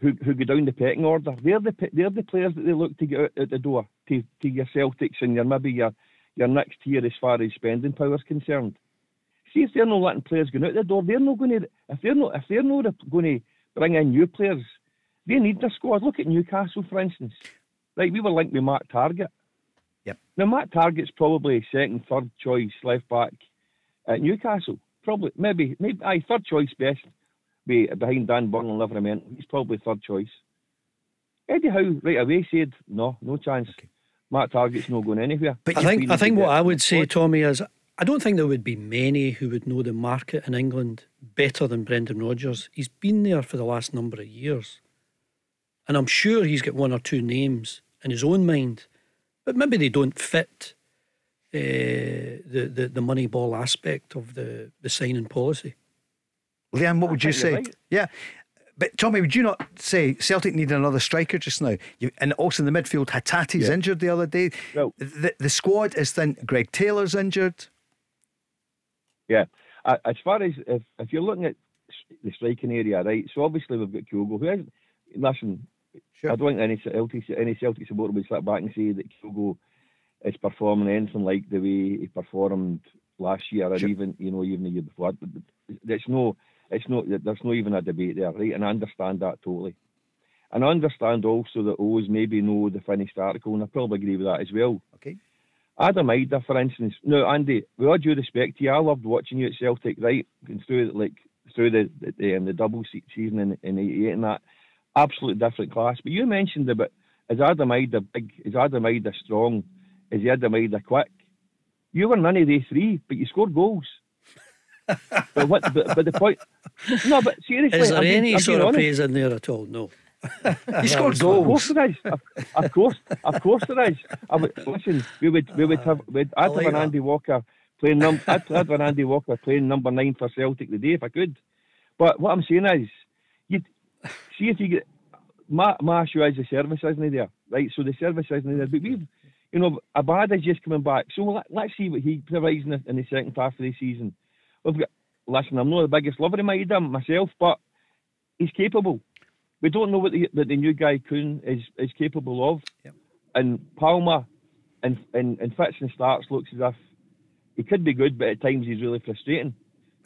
who who go down the pecking order, they're the they're the players that they look to get out at the door to, to your Celtics and your maybe your your next tier as far as spending power is concerned. See if they're not letting players go out the door, they're not going to if they're not if they're not going to bring in new players, they need their squad. Look at Newcastle, for instance. Like we were linked with Mark Targett. Yep. Now Matt Targett's probably second, third choice left back at Newcastle. Probably, maybe, maybe, aye, third choice best be behind Dan Burn and Livermore. He's probably third choice. Eddie Howe right away said, "No, no chance. Okay. Matt Targett's not going anywhere." But I think, I think what I would say, Tommy, is I don't think there would be many who would know the market in England better than Brendan Rodgers. He's been there for the last number of years, and I'm sure he's got one or two names in his own mind. But maybe they don't fit uh, the, the the money ball aspect of the, the signing policy. Leanne, what would you say? Right. Yeah, but Tommy, would you not say Celtic need another striker just now? You, and also in the midfield, Hatate's yeah. injured the other day. No. The, the squad is thin. Greg Taylor's injured. Yeah, uh, as far as if, if you're looking at the striking area, right? So obviously we've got Kyogo. Who hasn't? Listen. Sure. I don't think any Celtic, any Celtic supporter would sit back and say that Kyogo is performing anything like the way he performed last year, or sure. even you know even the year before. It's no, it's no, there's no even a debate there, right? And I understand that totally. And I understand also that O's maybe know the finished article, and I probably agree with that as well. Okay. Adam Idah, for instance. Now, Andy, with all due respect to you, I loved watching you at Celtic, right? And through like through the the, the, um, the double season in, in eighty-eight and that. Absolute different class. But you mentioned about, is Adam Idah big? Is Adam Idah strong? Is Adam Idah quick? You were none of the three, but you scored goals. but what? But, but the point. No, but seriously, is there I'm, any I'm sort of honest. praise in there at all? No. You scored goals. Of course there is. Of, of course, of course there is. I would, listen, we would, we would have. We'd, I'd like have an that. Andy Walker playing number. I'd have an Andy Walker playing number nine for Celtic today if I could. But what I'm saying is, you'd. See if you get my my issue is the service isn't there, right? So the service isn't there, but we've, you know, Abad is just coming back. So let, let's see what he provides in the, in the second half of the season. We've got listen. I'm not the biggest lover of Maida myself, but he's capable. We don't know what the what the new guy Kuhn is is capable of. Yep. And Palmer and and and fits and starts looks as if he could be good, but at times he's really frustrating.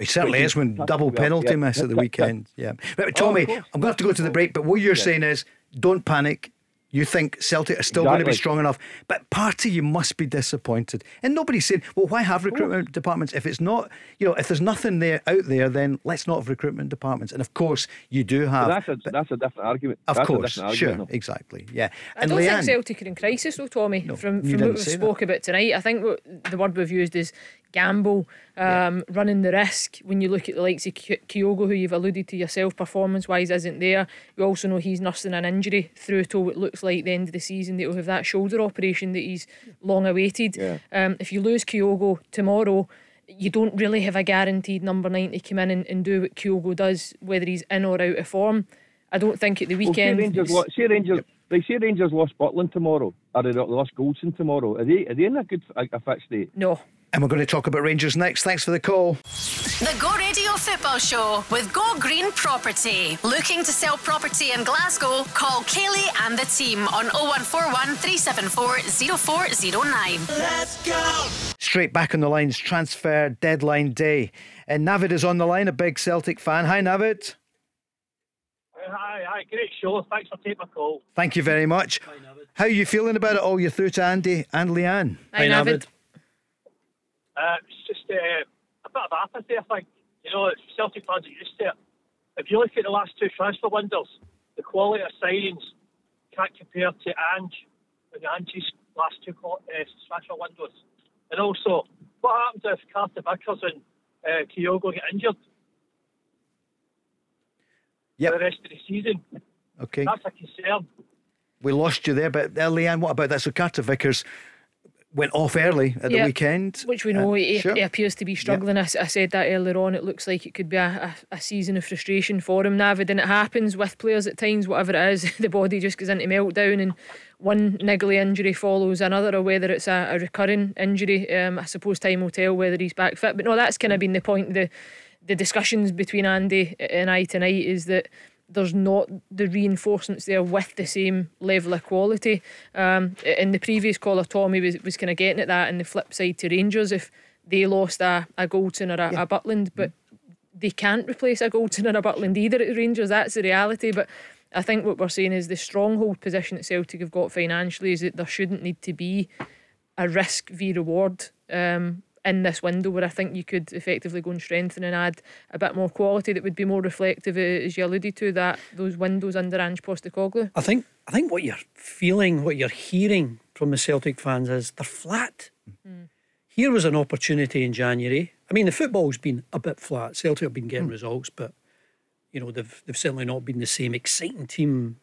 He certainly is when double penalty miss at the weekend. Yeah, but Tommy, I'm going to have to go to the break. But what you're saying is, don't panic. You think Celtic are still exactly. going to be strong enough. But part of you must be disappointed. And nobody's saying, well, why have recruitment oh. departments? If it's not, you know, if there's nothing there out there, then let's not have recruitment departments. And of course, you do have. But that's, a, that's a different argument. Of that's course, argument, sure, no. exactly. Yeah. I and don't Leanne, think Celtic are in crisis, though, Tommy, no, from, from what we spoke that. about tonight. I think what, the word we've used is gamble, um, yeah. running the risk. When you look at the likes of Kyogo, who you've alluded to yourself, performance-wise isn't there. You also know he's nursing an injury through till it looks like the end of the season that he'll have that shoulder operation that he's long awaited. Yeah. Um, if you lose Kyogo tomorrow, you don't really have a guaranteed number nine to come in and, and do what Kyogo does, whether he's in or out of form. I don't think at the weekend. Well, say Rangers, say Rangers, they say Rangers lost Butland tomorrow, or they lost Goldson tomorrow. Are they? Are they in a good a, a fit state? No. And we're going to talk about Rangers next. Thanks for the call. The Go Radio Football Show with Go Green Property. Looking to sell property in Glasgow? Call Kayleigh and the team on oh one four one, three seven four, oh four oh nine. Let's go! Straight back on the lines, transfer deadline day. And Navid is on the line, a big Celtic fan. Hi, Navid. Hi, hi, great show. Thanks for taking my call. Thank you very much. Hi, Navid. How are you feeling about it all? You're through to Andy and Leanne. Hi, hi Navid. Navid. Uh, it's just uh, a bit of apathy, I think. You know, Celtic fans are used to it. If you look at the last two transfer windows, the quality of signings can't compare to Ange and Ange's last two uh, transfer windows. And also, what happens if Carter-Vickers and uh, Kyogo get injured yep. for the rest of the season? Okay. That's a concern. We lost you there, but uh, Leanne, what about that? So Carter-Vickers went off early at yeah, the weekend, which we know uh, he, sure. he appears to be struggling. yeah. I, I said that earlier on. It looks like it could be a, a, a season of frustration for him, Navid, and it happens with players at times. Whatever it is, the body just goes into meltdown and one niggly injury follows another, or whether it's a, a recurring injury. um, I suppose time will tell whether he's back fit, but no, that's kind of been the point. The, the discussions between Andy and I tonight is that there's not the reinforcements there with the same level of quality. Um, in the previous caller, Tommy was, was kind of getting at that, and the flip side to Rangers, if they lost a, a Goldson or a, yeah. a Butland, but they can't replace a Goldson or a Butland either at Rangers. That's the reality. But I think what we're saying is the stronghold position that Celtic have got financially is that there shouldn't need to be a risk v reward um in this window, where I think you could effectively go and strengthen and add a bit more quality that would be more reflective, as you alluded to, that those windows under Ange Postecoglou. I think I think what you're feeling, what you're hearing from the Celtic fans is they're flat. Mm. Here was an opportunity in January. I mean, the football's been a bit flat. Celtic have been getting mm. results, but you know, they've they've certainly not been the same exciting team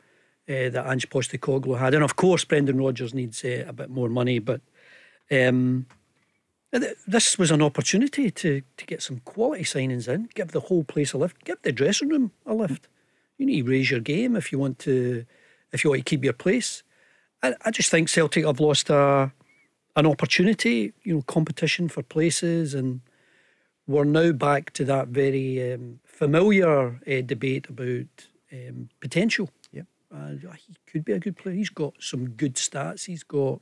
uh, that Ange Postecoglou had. And of course, Brendan Rodgers needs uh, a bit more money, but. Um, This was an opportunity to, to get some quality signings in, give the whole place a lift, give the dressing room a lift. You need to raise your game if you want to, if you want to keep your place. I, I just think Celtic have lost a, an opportunity, you know, competition for places, and we're now back to that very um, familiar uh, debate about um, potential. Yeah, uh, he could be a good player. He's got some good stats. He's got.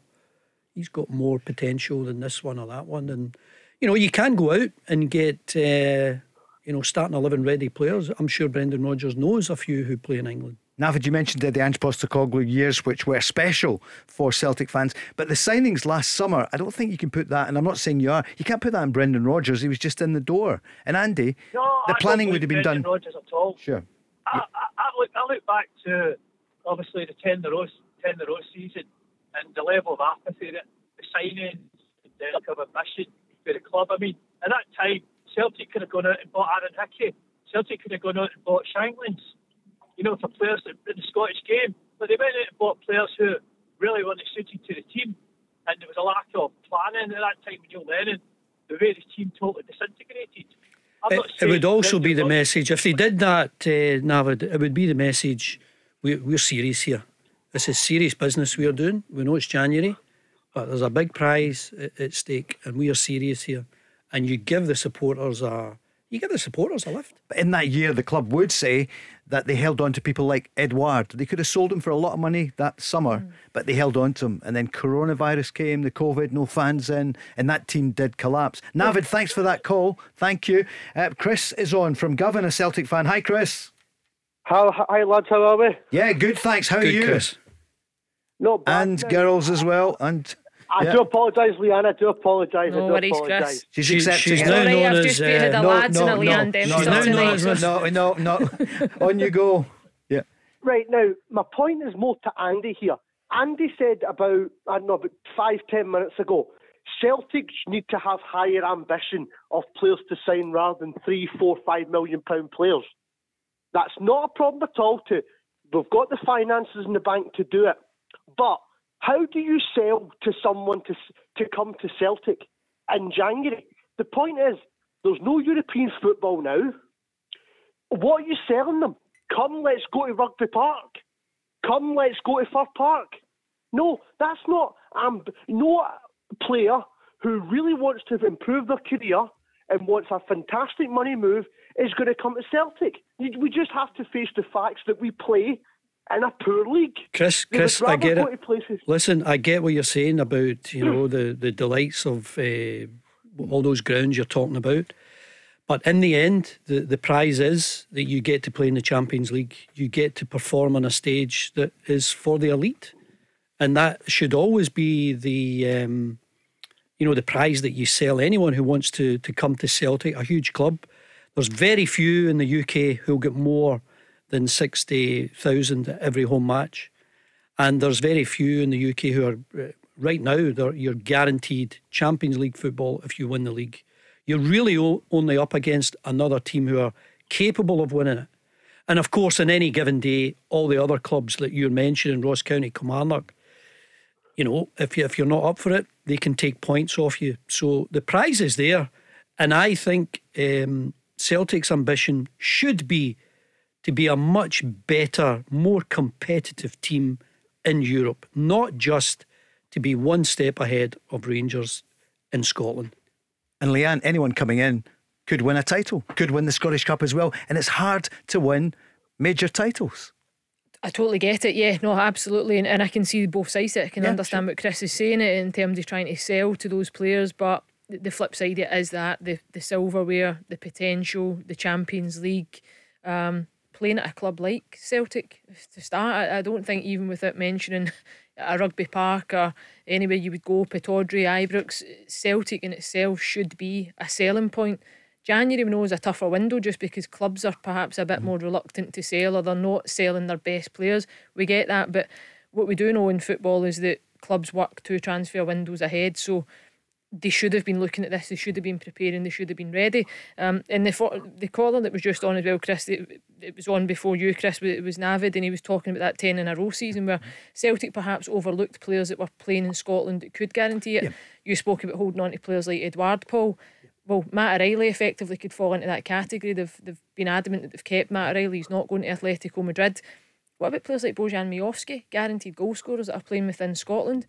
He's got more potential than this one or that one. And, you know, you can go out and get, uh, you know, starting eleven ready players. I'm sure Brendan Rodgers knows a few who play in England. Navid, you mentioned uh, the Ange Postecoglou years, which were special for Celtic fans. But the signings last summer, I don't think you can put that, and I'm not saying you are, you can't put that on Brendan Rodgers. He was just in the door. And Andy, no, the I planning would have been Brendan done. Rodgers at all. Sure. I, I, I, look, I look back to, obviously, the ten-the-row season. And the level of apathy that the signing, the lack of ambition for the club. I mean, at that time, Celtic could have gone out and bought Aaron Hickey. Celtic could have gone out and bought Shankland, you know, for players in the Scottish game. But they went out and bought players who really weren't suited to the team. And there was a lack of planning at that time with Neil Lennon, the way the team totally disintegrated. I'm not it, it would also be the message, if they did that, uh, Navid, it would be the message, we're, we're serious here. This is serious business we are doing. We know it's January, but there's a big prize at, at stake, and we are serious here. And you give the supporters a you give the supporters a lift. But in that year, the club would say that they held on to people like Edouard. They could have sold him for a lot of money that summer, mm. but they held on to him. And then coronavirus came, the COVID, no fans in, and that team did collapse. Navid, thanks for that call. Thank you. Uh, Chris is on from Govan, a Celtic fan. Hi, Chris. How, hi, lads. How are we? Yeah, good. Thanks. How are good, you? Chris. Not bad. And now. Girls as well. And I yeah. do apologise, Leanne. I do apologise. No I do worries, apologise. Chris. She's, she's accepting it. Sorry, I've as, just beated uh, a lads no, no, and a Leanne Dempster tonight. No, no, no. On you go. Yeah. Right, now, my point is more to Andy here. Andy said about, I don't know, about five, ten minutes ago, Celtic need to have higher ambition of players to sign rather than three, four, five million pound players. That's not a problem at all. To We've got the finances in the bank to do it. But how do you sell to someone to to come to Celtic in January? The point is, there's no European football now. What are you selling them? Come, let's go to Rugby Park. Come, let's go to Fir Park. No, that's not... Um, no player who really wants to improve their career and wants a fantastic money move is going to come to Celtic. We just have to face the facts that we play in a poor league. Chris, Chris, I get it. Listen, I get what you're saying about, you know, the, the delights of uh, all those grounds you're talking about. But in the end, the, the prize is that you get to play in the Champions League. You get to perform on a stage that is for the elite. And that should always be the, um, you know, the prize that you sell anyone who wants to, to come to Celtic, a huge club. There's very few in the U K who'll get more than sixty thousand at every home match. And there's very few in the U K who are, right now, you're guaranteed Champions League football if you win the league. You're really only up against another team who are capable of winning it. And of course, on any given day, all the other clubs that you're mentioning, Ross County, Kilmarnock, you know, if, you, if you're not up for it, they can take points off you. So the prize is there. And I think um, Celtic's ambition should be to be a much better, more competitive team in Europe, not just to be one step ahead of Rangers in Scotland. And Leanne, anyone coming in could win a title, could win the Scottish Cup as well. And it's hard to win major titles. I totally get it, yeah, no, absolutely. And, and I can see both sides. I can yeah, understand sure. what Chris is saying it in terms of trying to sell to those players, but the flip side of it is that the, the silverware, the potential, the Champions League, um, playing at a club like Celtic to start. I, I don't think even without mentioning a Rugby Park or anywhere you would go, Pittodrie, Ibrox, Celtic in itself should be a selling point. January, we know, is a tougher window just because clubs are perhaps a bit more reluctant to sell, or they're not selling their best players. We get that, but what we do know in football is that clubs work two transfer windows ahead, so they should have been looking at this, they should have been preparing, they should have been ready. Um, and the the caller that was just on as well, Chris, it, it was on before you, Chris, it was Navid, and he was talking about that ten in a row season where Celtic perhaps overlooked players that were playing in Scotland that could guarantee it. Yeah. You spoke about holding on to players like Edouard Paul. Well, Matt O'Reilly effectively could fall into that category. They've they've been adamant that they've kept Matt O'Reilly. He's not going to Atletico Madrid. What about players like Bojan Miovski, guaranteed goal scorers that are playing within Scotland?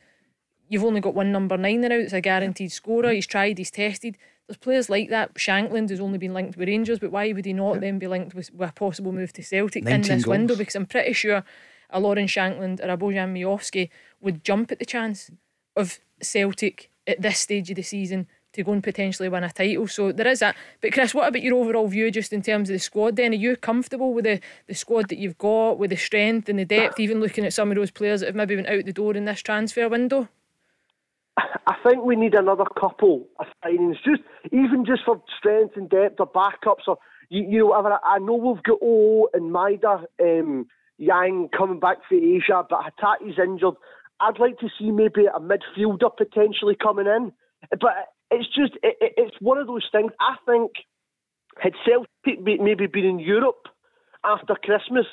You've only got one number nine now that's a guaranteed scorer. He's tried, he's tested. There's players like that. Shankland has only been linked with Rangers, but why would he not yeah. then be linked with, with a possible move to Celtic in this goals. window? Because I'm pretty sure a Lauren Shankland or a Bojan Miovski would jump at the chance of Celtic at this stage of the season to go and potentially win a title. So there is that. But Chris, what about your overall view just in terms of the squad then? Are you comfortable with the, the squad that you've got, with the strength and the depth, even looking at some of those players that have maybe went out the door in this transfer window? I think we need another couple of signings, just even just for strength and depth or backups or you, you know whatever. I know we've got O and Maida, um, Yang coming back for Asia, but Hatate's injured. I'd like to see maybe a midfielder potentially coming in, but it's just, it, it's one of those things. I think had Celtic maybe been in Europe after Christmas,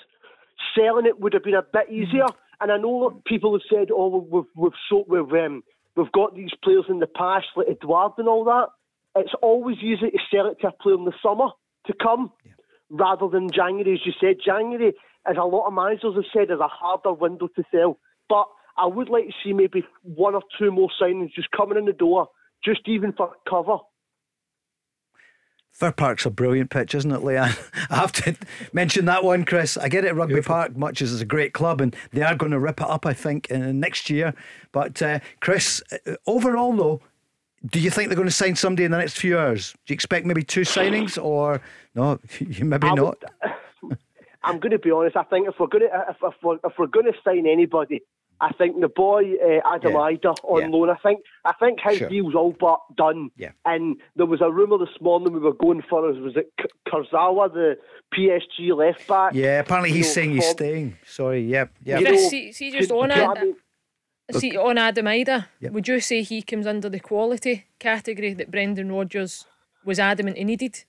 selling it would have been a bit easier. And I know people have said, oh, we've, we've, so, we've, um, we've got these players in the past, like Edouard and all that. It's always easier to sell it to a player in the summer to come yeah. rather than January. As you said, January, as a lot of managers have said, is a harder window to sell. But I would like to see maybe one or two more signings just coming in the door, just even for cover. Fir Park's a brilliant pitch, isn't it, Leanne? I have to mention that one, Chris. I get it, Rugby Beautiful. Park, much as it's a great club, and they are going to rip it up, I think, in next year. But, uh, Chris, overall, though, do you think they're going to sign somebody in the next few hours? Do you expect maybe two signings, or no, maybe I not? Would, I'm going to be honest. I think if we're going to, if, if, we're, if we're going to sign anybody, I think the boy uh, Adam yeah. Idah on yeah. loan. I think I think his sure. deal's all but done. Yeah. And there was a rumour this morning we were going for us. Was it Kurzawa, the P S G left back? Yeah, apparently he's you know, saying he's staying. Sorry, yeah, yeah. You know, see, see, just on Adam, see on Adam Idah. Yep. Would you say he comes under the quality category that Brendan Rodgers was adamant he needed?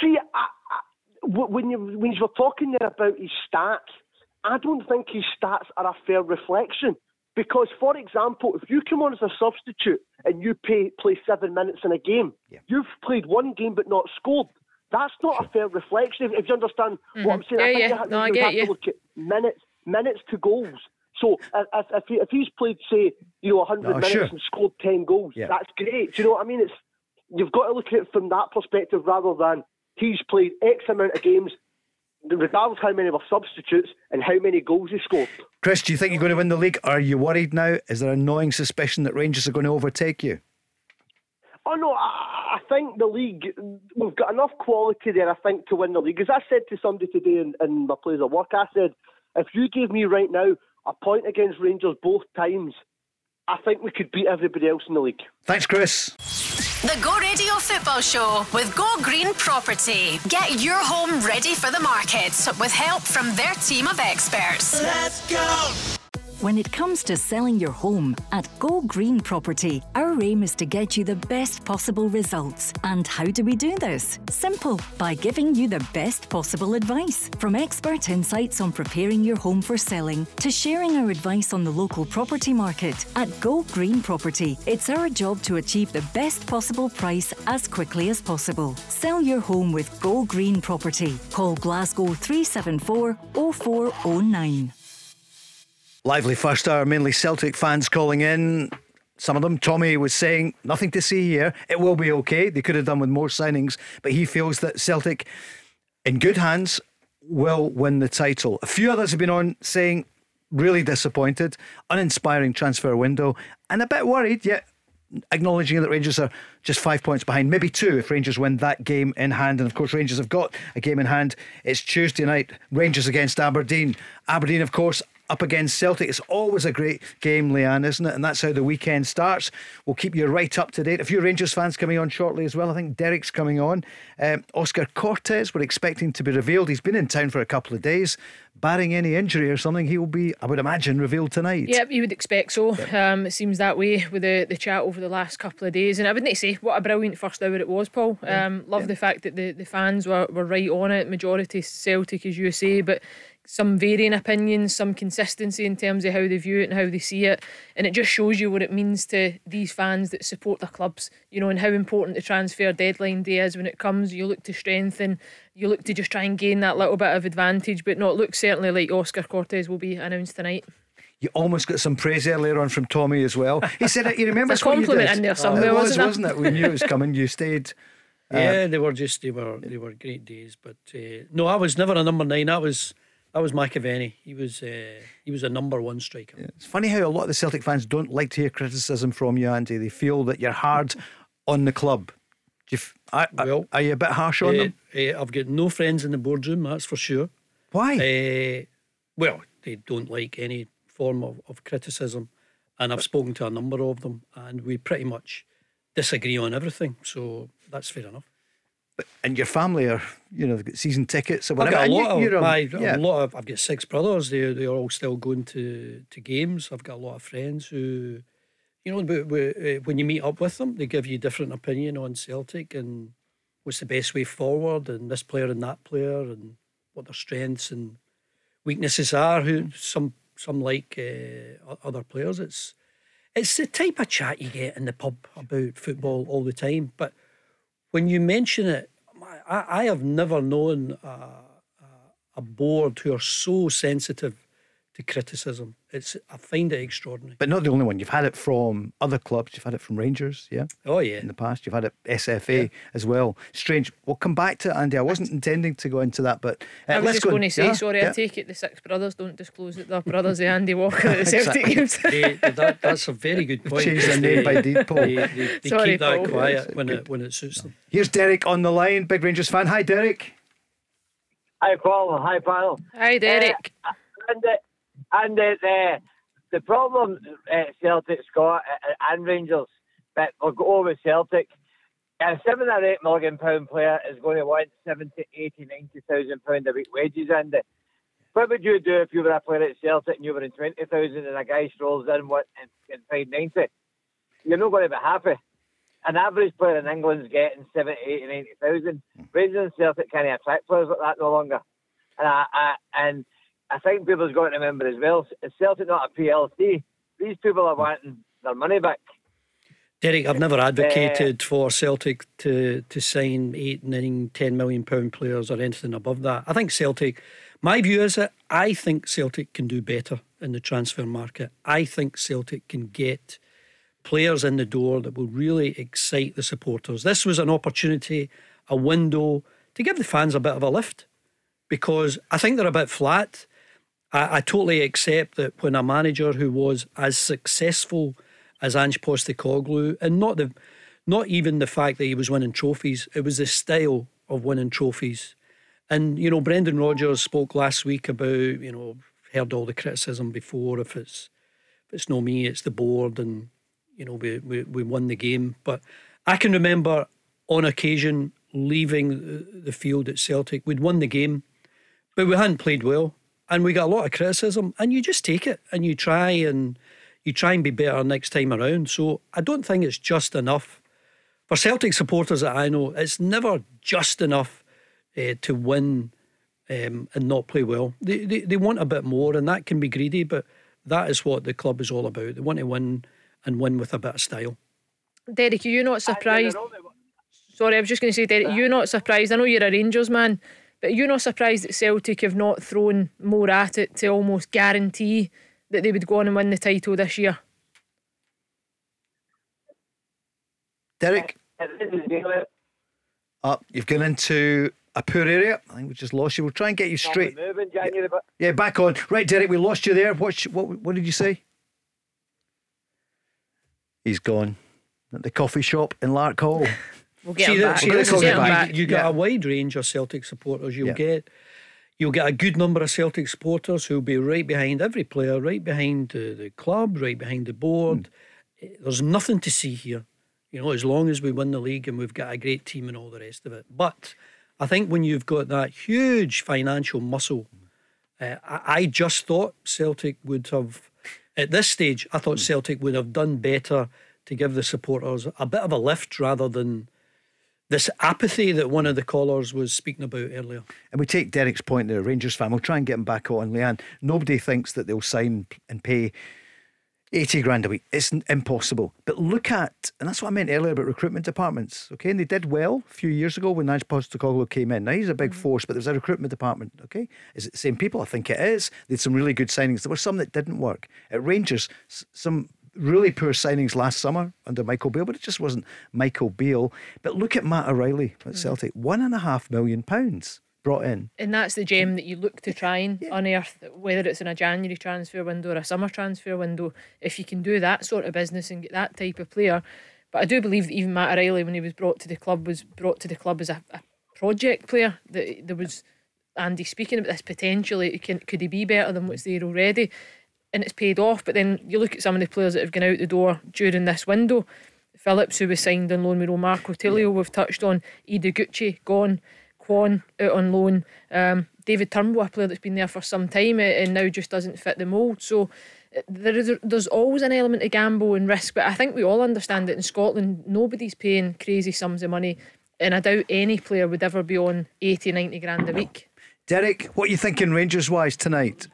See, I, I, when you when you were talking there about his stats. I don't think his stats are a fair reflection because, for example, if you come on as a substitute and you pay, play seven minutes in a game, yeah. you've played one game but not scored. That's not sure. a fair reflection, if, if you understand mm-hmm. what I'm saying. Yeah, I think yeah. you have, no, you I get have you. to look at minutes, minutes to goals. So if, if, he, if he's played, say, you know, one hundred no, minutes sure. and scored ten goals, yeah. that's great. Do you know what I mean? It's you've got to look at it from that perspective rather than he's played X amount of games, regardless how many of our substitutes and how many goals he scored. Chris, do you think you're going to win the league? Are you worried now? Is there an annoying suspicion that Rangers are going to overtake you? Oh no, I, I think the league, we've got enough quality there, I think, to win the league. As I said to somebody today in, in my place at work, I said, if you gave me right now a point against Rangers both times, I think we could beat everybody else in the league. Thanks, Chris. The Go Radio Football Show with Go Green Property. Get your home ready for the market with help from their team of experts. Let's go! When it comes to selling your home at Go Green Property, our aim is to get you the best possible results. And how do we do this? Simple, by giving you the best possible advice. From expert insights on preparing your home for selling to sharing our advice on the local property market at Go Green Property, it's our job to achieve the best possible price as quickly as possible. Sell your home with Go Green Property. Call Glasgow three seven four, oh four oh nine. Lively first hour, mainly Celtic fans calling in. Some of them, Tommy was saying, nothing to see here. It will be okay. They could have done with more signings, but he feels that Celtic, in good hands, will win the title. A few others have been on saying, really disappointed, uninspiring transfer window, and a bit worried, yet acknowledging that Rangers are just five points behind, maybe two if Rangers win that game in hand. And of course Rangers have got a game in hand. It's Tuesday night, Rangers against Aberdeen. Aberdeen, of course, up against Celtic. It's always a great game, Leanne, isn't it? And that's how the weekend starts. We'll keep you right up to date. A few Rangers fans coming on shortly as well. I think Derek's coming on. um, Oscar Cortez, we're expecting to be revealed. He's been in town for a couple of days. Barring any injury or something, he will be, I would imagine, revealed tonight. Yep, you would expect so. yeah. um, It seems that way with the, the chat over the last couple of days. And I wouldn't say what a brilliant first hour it was, Paul. yeah. um, Love yeah. the fact that the, the fans were, were right on it. Majority Celtic, as you say, but some varying opinions, some consistency in terms of how they view it and how they see it. And it just shows you what it means to these fans that support their clubs, you know, and how important the transfer deadline day is when it comes. You look to strengthen, you look to just try and gain that little bit of advantage, but not look certainly like Oscar Cortez will be announced tonight. You almost got some praise earlier on from Tommy as well. He said, you remember what you did? It's a compliment in there somewhere, oh, it was, wasn't it? wasn't it? We knew it was coming. You stayed. Uh, yeah, they were just, they were, they were great days. But uh, no, I was never a number nine. I was... That was McAvaney. He was uh, he was a number one striker. Yeah. It's funny how a lot of the Celtic fans don't like to hear criticism from you, Andy. They feel that you're hard on the club. Do you f- I, well, are you a bit harsh on uh, them? Uh, I've got no friends in the boardroom, that's for sure. Why? Uh, well, they don't like any form of, of criticism, and I've spoken to a number of them, and we pretty much disagree on everything, so that's fair enough. But, and your family are, you know, they've got season tickets or whatever. I've got a lot, you, of, my, yeah. a lot of, I've got six brothers, they, they're all still going to, to games. I've got a lot of friends who, you know, when you meet up with them, they give you different opinion on Celtic and what's the best way forward and this player and that player and what their strengths and weaknesses are. Who Some some like uh, other players. It's It's the type of chat you get in the pub about football all the time, but when you mention it, I, I have never known a, a board who are so sensitive to criticism. It's I find it extraordinary. But not the only one. You've had it from other clubs. You've had it from Rangers, yeah? Oh, yeah. In the past. You've had it S F A yeah. as well. Strange. We'll come back to it, Andy. I wasn't intending to go into that, but... Uh, I was let's just go going to say, yeah, sorry, yeah. I take it the six brothers don't disclose that they're brothers of Andy Walker at the Celtic games. They, that, that's a very good point. Change their name by deed, Paul. They, they, they sorry, keep that Paul. quiet when it, when it suits no. them. Here's Derek on the line, big Rangers fan. Hi, Derek. Hi, Paul. Hi, Paul. Hi, Derek. Uh, and... Uh, And it, uh, The problem uh, Celtic, Scott, uh, and Rangers, but we'll go over Celtic. A seven or eight million pound player is going to want seventy, eighty, ninety thousand pound a week wages, Andy. What would you do if you were a player at Celtic and you were in twenty thousand and a guy strolls in what and can find ninety? You're not going to be happy. An average player in England's getting seventy, eighty, ninety thousand. Rangers and Celtic can't attract players like that no longer. And I, I and I think people's got to remember as well, it's Celtic not a P L C. These people are wanting their money back. Derek, I've never advocated uh, for Celtic to, to sign eight, nine, ten million pound players or anything above that. I think Celtic, my view is that I think Celtic can do better in the transfer market. I think Celtic can get players in the door that will really excite the supporters. This was an opportunity, a window to give the fans a bit of a lift, because I think they're a bit flat. I, I totally accept that when a manager who was as successful as Ange Postecoglou, and not the, not even the fact that he was winning trophies, it was the style of winning trophies. And you know, Brendan Rodgers spoke last week about, you know, heard all the criticism before. If it's if it's not me, it's the board, and you know, we we, we won the game. But I can remember on occasion leaving the field at Celtic. We'd won the game, but we hadn't played well, and we got a lot of criticism. And you just take it, and you try and. You try and be better next time around. So I don't think it's just enough. For Celtic supporters that I know, it's never just enough uh, to win um, and not play well. They, they they want a bit more, and that can be greedy, but that is what the club is all about. They want to win and win with a bit of style. Derek, are you not surprised? Sorry, I was just going to say, Derek, you're not surprised. I know you're a Rangers man, but you're not surprised that Celtic have not thrown more at it to almost guarantee that they would go on and win the title this year. Derek, uh, you've gone into a poor area. I think we just lost you. We'll try and get you straight. Moving, January, but... Yeah, back on. Right, Derek, we lost you there. What? What? What did you say? He's gone at the coffee shop in Lark Hall. We'll get, see him that, back. See, we'll get him back. You, you get yeah. a wide range of Celtic supporters. You'll yeah. get. You'll get a good number of Celtic supporters who'll be right behind every player, right behind the, the club, right behind the board. Mm. There's nothing to see here, you know, as long as we win the league and we've got a great team and all the rest of it. But I think when you've got that huge financial muscle, uh, I, I just thought Celtic would have, at this stage, I thought mm. Celtic would have done better to give the supporters a bit of a lift rather than this apathy that one of the callers was speaking about earlier. And we take Derek's point there, Rangers fan. We'll try and get him back on. Leanne, nobody thinks that they'll sign and pay eighty grand a week. It's impossible. But look at, and that's what I meant earlier about recruitment departments, okay? And they did well a few years ago when Ange Postecoglou came in. Now he's a big mm-hmm. force, but there's a recruitment department, okay? Is it the same people? I think it is. They had some really good signings. There were some that didn't work. At Rangers, some really poor signings last summer under Michael Beale, but it just wasn't Michael Beale. But look at Matt O'Reilly at mm. Celtic, one and a half million pounds brought in, and that's the gem that you look to try and yeah. unearth, whether it's in a January transfer window or a summer transfer window. If you can do that sort of business and get that type of player, but I do believe that even Matt O'Reilly, when he was brought to the club, was brought to the club as a, a project player. That there was Andy speaking about this potentially, can, could he be better than what's there already? And it's paid off. But then you look at some of the players that have gone out the door during this window. Phillips, who was signed on loan, we know Marco Tilio, we've touched on. Ideguchi, gone. Quan, out on loan. Um, David Turnbull, a player that's been there for some time and now just doesn't fit the mould. So there is, there's always an element of gamble and risk. But I think we all understand that in Scotland, nobody's paying crazy sums of money. And I doubt any player would ever be on eighty, ninety grand a week. Derek, what are you thinking Rangers-wise tonight?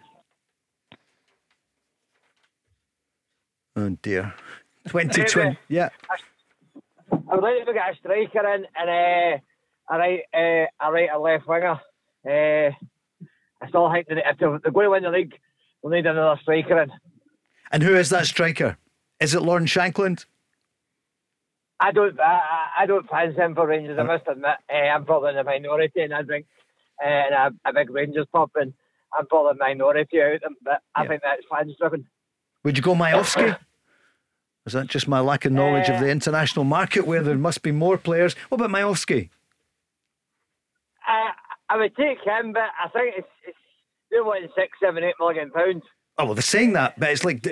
Oh dear. Twenty twenty. Yeah, I would like to get a striker in, and a uh, right uh, a right a left winger. uh, I still think that if they're going to win the league, we'll need another striker in. And who is that striker? Is it Lauren Shankland? I don't I, I don't fancy him for Rangers, I must admit. uh, I'm probably in the minority, and I drink uh, in a, a big Rangers pub, and I'm probably in the minority out of them, but I yeah. think that's fan driven. Would you go Miovski? Is that just my lack of knowledge uh, of the international market, where there must be more players? What about Miovski? Uh, I would take him, but I think it's, it's they're wanting six, seven, eight million pounds. Oh, well, they're saying that, but it's like,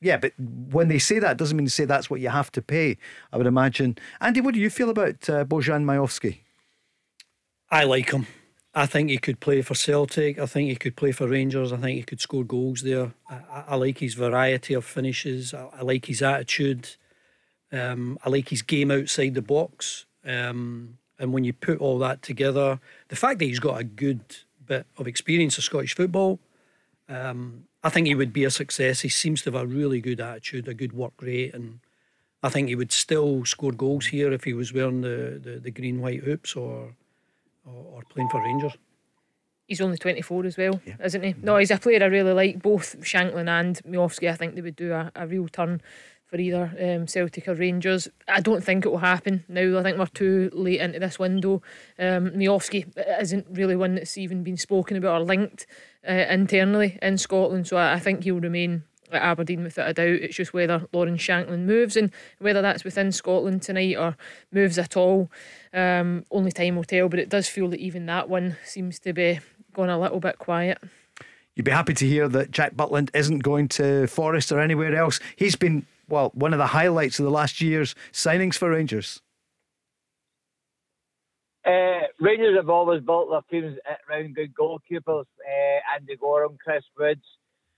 yeah, but when they say that, it doesn't mean to say that's what you have to pay, I would imagine. Andy, what do you feel about uh, Bojan Miovski? I like him. I think he could play for Celtic. I think he could play for Rangers. I think he could score goals there. I, I, I like his variety of finishes. I, I like his attitude. Um, I like his game outside the box. Um, and when you put all that together, the fact that he's got a good bit of experience of Scottish football, um, I think he would be a success. He seems to have a really good attitude, a good work rate, and I think he would still score goals here if he was wearing the, the, the green-white hoops or, or or playing for Rangers. He's only twenty-four as well, yeah. isn't he? No, he's a player I really like. Both Shankland and Miovski, I think they would do a, a real turn for either um, Celtic or Rangers. I don't think it will happen now. I think we're too late into this window. Um, Miovski isn't really one that's even been spoken about or linked uh, internally in Scotland, so I, I think he'll remain at Aberdeen without a doubt. It's just whether Lauren Shankland moves and whether that's within Scotland tonight or moves at all. Um, only time will tell, but it does feel that even that one seems to be gone a little bit quiet. You'd be happy to hear that Jack Butland isn't going to Forest or anywhere else. He's been... well, one of the highlights of the last year's signings for Rangers. Uh, Rangers have always built their teams around good goalkeepers. Uh, Andy Gorham, Chris Woods,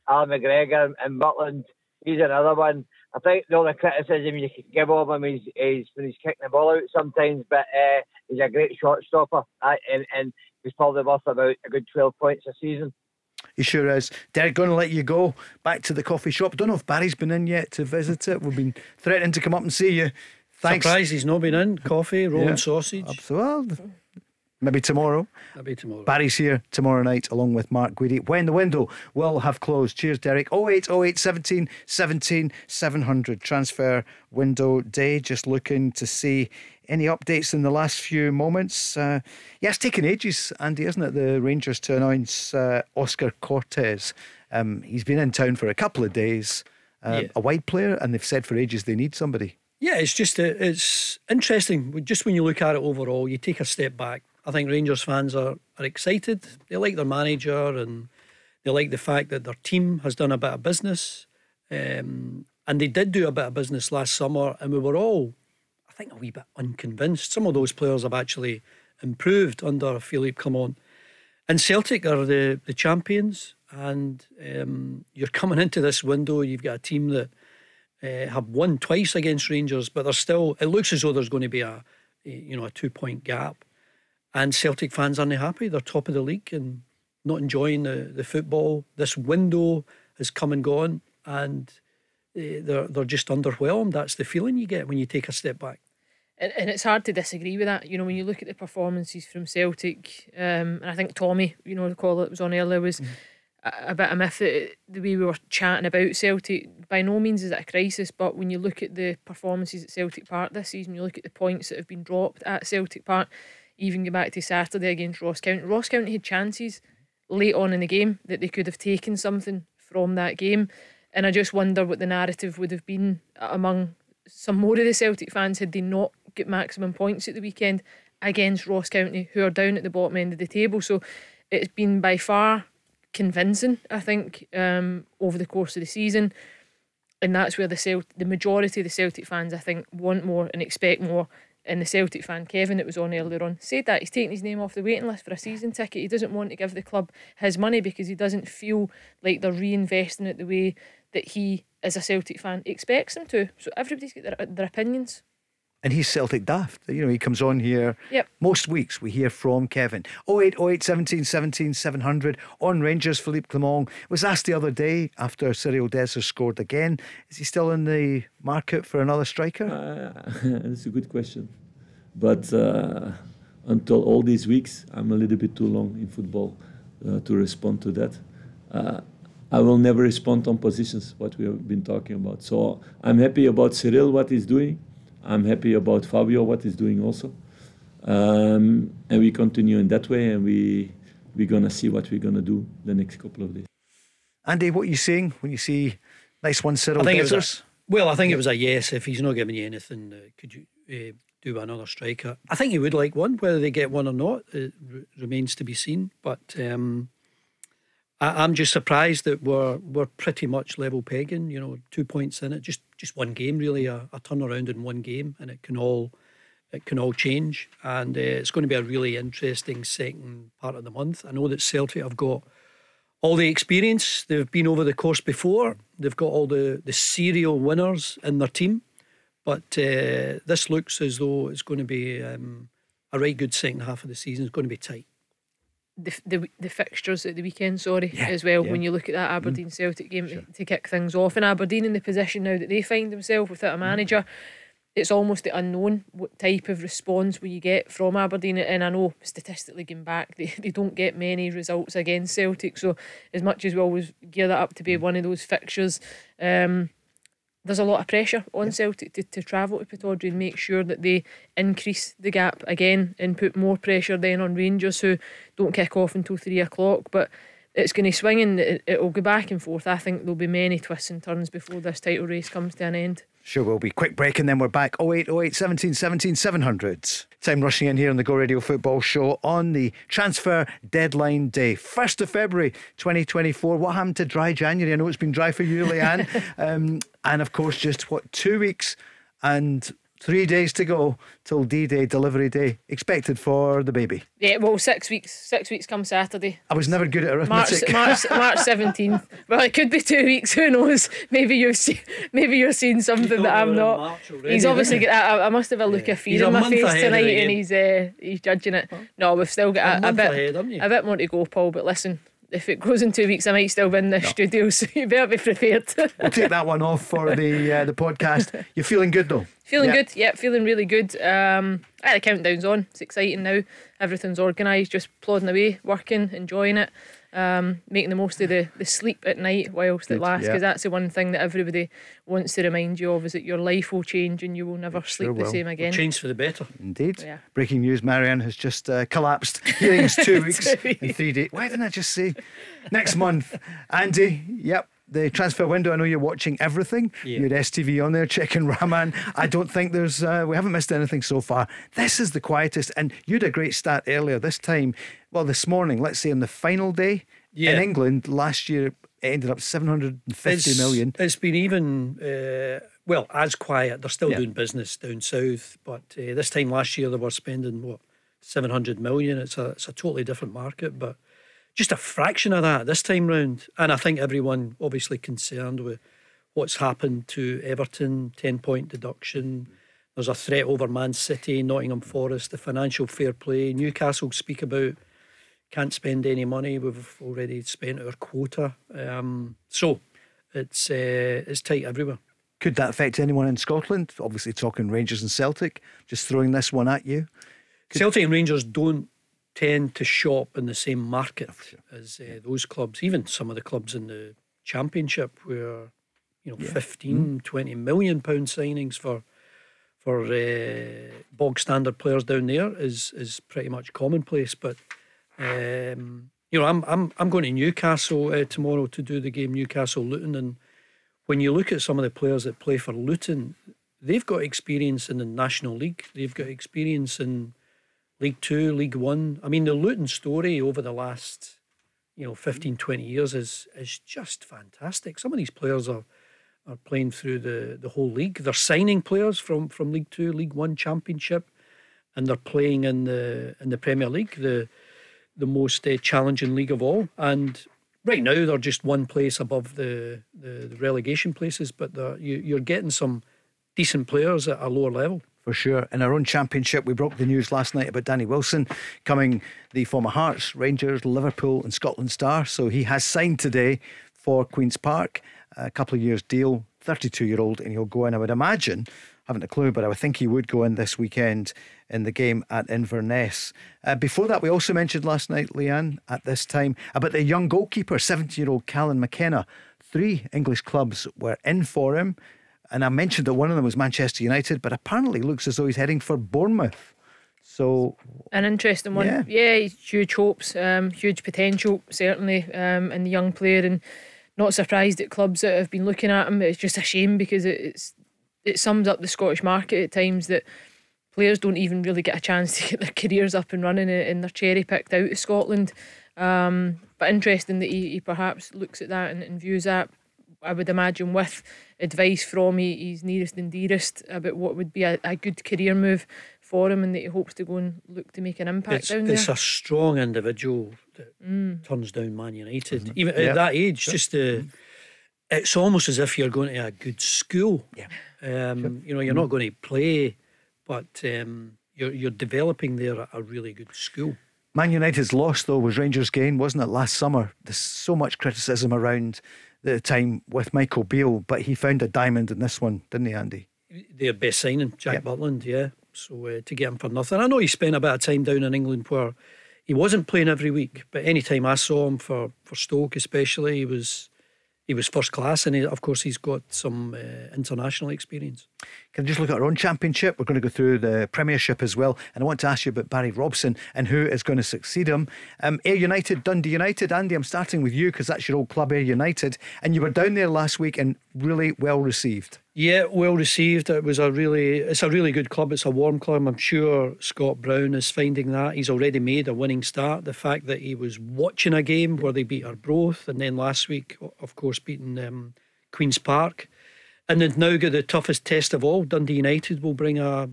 Al McGregor and Butland. He's another one. I think the only criticism you can give of him is, is when he's kicking the ball out sometimes, but uh, he's a great shot-stopper uh, and, and he's probably worth about a good twelve points a season. He sure is. Derek, going to let you go back to the coffee shop. Don't know if Barry's been in yet to visit it. We've been threatening to come up and see you. Thanks. Surprised he's not been in. Coffee, rolling yeah. sausage. Absolutely. Maybe tomorrow. Maybe tomorrow. Barry's here tomorrow night along with Mark Guidi when the window will have closed. Cheers, Derek. oh eight oh eight seventeen seventeen seven hundred. Transfer window day. Just looking to see any updates in the last few moments. Uh, yeah, it's taken ages, Andy, isn't it? The Rangers to announce uh, Oscar Cortez. Um, he's been in town for a couple of days. Um, yeah. A wide player, and they've said for ages they need somebody. Yeah, it's just a, it's interesting. Just when you look at it overall, you take a step back. I think Rangers fans are, are excited. They like their manager and they like the fact that their team has done a bit of business. Um, and they did do a bit of business last summer, and we were all, I think, a wee bit unconvinced. Some of those players have actually improved under Philippe Clement. And Celtic are the, the champions, and um, you're coming into this window, you've got a team that uh, have won twice against Rangers, but there's still, it looks as though there's going to be a, a you know, a two-point gap. And Celtic fans aren't happy. They're top of the league and not enjoying the, the football. This window has come and gone, and they're they're just underwhelmed. That's the feeling you get when you take a step back. And, and it's hard to disagree with that. You know, when you look at the performances from Celtic, um, and I think Tommy, you know, the call that was on earlier was mm. a, a bit of myth. The way we were chatting about Celtic, by no means is it a crisis, but when you look at the performances at Celtic Park this season, you look at the points that have been dropped at Celtic Park. Even go back to Saturday against Ross County. Ross County had chances late on in the game that they could have taken something from that game. And I just wonder what the narrative would have been among some more of the Celtic fans had they not got maximum points at the weekend against Ross County, who are down at the bottom end of the table. So it's been by far convincing, I think, um, over the course of the season. And that's where the Celt- the majority of the Celtic fans, I think, want more and expect more. And the Celtic fan Kevin that was on earlier on said that he's taking his name off the waiting list for a season ticket. He doesn't want to give the club his money because he doesn't feel like they're reinvesting it the way that he, as a Celtic fan, expects them to. So everybody's got their, their opinions. And he's Celtic daft. You know, he comes on here. Yep. Most weeks we hear from Kevin. oh eight oh eight seventeen seventeen seven hundred on Rangers. Philippe Clement was asked the other day after Cyril Dessers scored again, is he still in the market for another striker? Uh, that's a good question. But uh, until all these weeks, I'm a little bit too long in football uh, to respond to that. Uh, I will never respond on positions, what we have been talking about. So I'm happy about Cyril, what he's doing. I'm happy about Fabio, what he's doing also. Um, and we continue in that way, and we, we're going to see what we're going to do the next couple of days. Andy, what are you saying when you see nice one, Cyril Dessers? Well, I think it was a yes. If he's not giving you anything, uh, could you uh, do another striker? I think he would like one. Whether they get one or not, it r- remains to be seen. But um, I, I'm just surprised that we're we're pretty much level pegging. You know, two points in it, just just one game really, a, a turnaround in one game, and it can all it can all change. And uh, it's going to be a really interesting second part of the month. I know that Celtic have got all the experience. They've been over the course before. They've got all the, the serial winners in their team. But uh, this looks as though it's going to be um, a right good second half of the season. It's going to be tight. The the, the fixtures at the weekend, sorry, yeah, as well, yeah. when you look at that Aberdeen mm. Celtic game sure. to, to kick things off. And Aberdeen in the position now that they find themselves without a manager, mm. it's almost the unknown what type of response will you get from Aberdeen. And I know statistically going back they, they don't get many results against Celtic, so as much as we always gear that up to be one of those fixtures, um, there's a lot of pressure on yeah. Celtic to, to travel to Pittodrie and make sure that they increase the gap again and put more pressure then on Rangers, who don't kick off until three o'clock. But it's going to swing and it, it'll go back and forth. I think there'll be many twists and turns before this title race comes to an end. Sure, we'll be quick break and then we're back. oh eight oh eight seventeen seventeen seven hundred. Time rushing in here on the Go Radio Football Show on the transfer deadline day, first of February twenty twenty-four. What happened to dry January? I know it's been dry for you, Leanne. um, and of course, just what, two weeks and three days to go till D-Day, delivery day, expected for the baby. Yeah, well, six weeks. Six weeks come Saturday. I was never good at arithmetic. March, March, March seventeenth. Well, it could be two weeks. Who knows? Maybe you've seen. Maybe you're seeing something you that I'm not. March already, he's obviously. I, I must have a look yeah. of fear in my face tonight, and he's uh, he's judging it. Huh? No, we've still got a, a, a bit ahead, a bit more to go, Paul. But listen, if it goes in two weeks, I might still win this no. studio, so you better be prepared. We'll take that one off for the uh, the podcast. You're feeling good though? Feeling yep. good, yeah, feeling really good. Um, the countdown's on, it's exciting now. Everything's organised, just plodding away, working, enjoying it, um, making the most of the, the sleep at night whilst good. It lasts, because yep. that's the one thing that everybody wants to remind you of, is that your life will change and you will never it sleep sure the will. Same again. It'll change for the better. Indeed. Yeah. Breaking news, Marianne has just uh, collapsed. Hearings two weeks and three days. Why didn't I just say next month? Andy, yep. The transfer window, I know you're watching everything. Yeah. You had S T V on there, checking Rahman. I don't think there's, uh, we haven't missed anything so far. This is the quietest, and you had a great stat earlier this time. Well, this morning, let's say on the final day yeah. in England, last year it ended up seven hundred fifty it's, million. It's been even, uh, well, as quiet. They're still yeah. doing business down south, but uh, this time last year they were spending, what, seven hundred million. It's a, it's a totally different market, but just a fraction of that this time round. And I think everyone obviously concerned with what's happened to Everton, ten point deduction. There's a threat over Man City, Nottingham Forest, the financial fair play. Newcastle speak about can't spend any money. We've already spent our quota. Um, so it's uh, it's tight everywhere. Could that affect anyone in Scotland? Obviously talking Rangers and Celtic. Just throwing this one at you. Could Celtic and Rangers don't tend to shop in the same market sure. as uh, those clubs, even some of the clubs in the Championship, where you know yeah. fifteen, mm. twenty million pound signings for for uh, bog standard players down there is is pretty much commonplace. But um, you know, I'm I'm I'm going to Newcastle uh, tomorrow to do the game Newcastle Luton, and when you look at some of the players that play for Luton, they've got experience in the National League, they've got experience in League Two, League One. I mean, the Luton story over the last, you know, fifteen, twenty years is is just fantastic. Some of these players are are playing through the, the whole league. They're signing players from, from League Two, League One, Championship, and they're playing in the in the Premier League, the the most uh, challenging league of all. And right now they're just one place above the the, the relegation places, but you, you're getting some decent players at a lower level. For sure. In our own Championship, we broke the news last night about Danny Wilson, coming the former Hearts, Rangers, Liverpool and Scotland star. So he has signed today for Queen's Park, a couple of years deal, thirty-two year old, and he'll go in, I would imagine, haven't a clue, but I would think he would go in this weekend in the game at Inverness. Uh, before that, we also mentioned last night, Leanne, at this time, about the young goalkeeper, seventeen year old Callan McKenna. Three English clubs were in for him. And I mentioned that one of them was Manchester United, but apparently looks as though he's heading for Bournemouth. So an interesting one. Yeah, yeah, huge hopes, um, huge potential, certainly, um, in the young player. And not surprised at clubs that have been looking at him. It's just a shame because it's it sums up the Scottish market at times, that players don't even really get a chance to get their careers up and running, and they're cherry picked out of Scotland. Um, but interesting that he, he perhaps looks at that and, and views that, I would imagine, with advice from his nearest and dearest about what would be a, a good career move for him, and that he hopes to go and look to make an impact it's, down there. It's a strong individual that mm. turns down Man United, mm-hmm. even yeah. at that age. Sure. Just the, it's almost as if you're going to a good school. Yeah, um, sure. You know, you're mm. not going to play, but um, you're you're developing there at a really good school. Man United's loss, though, was Rangers' gain, wasn't it, last summer? There's so much criticism around the time with Michael Beale, but he found a diamond in this one, didn't he, Andy? Their best signing, Jack yep. Butland, yeah. So uh, to get him for nothing. I know he spent a bit of time down in England where he wasn't playing every week, but any time I saw him for, for Stoke especially, he was he was first class, and he, of course he's got some uh, international experience. Can I just look at our own championship? We're going to go through the Premiership as well, and I want to ask you about Barry Robson and who is going to succeed him. um, Ayr United, Dundee United. Andy, I'm starting with you because that's your old club, Ayr United, and you were down there last week and really well received. Yeah, well received. It was a really it's a really good club. It's a warm club. I'm sure Scott Brown is finding that. He's already made a winning start. The fact that he was watching a game where they beat Arbroath, and then last week of course beating um, Queen's Park. And they've now got the toughest test of all. Dundee United will bring a,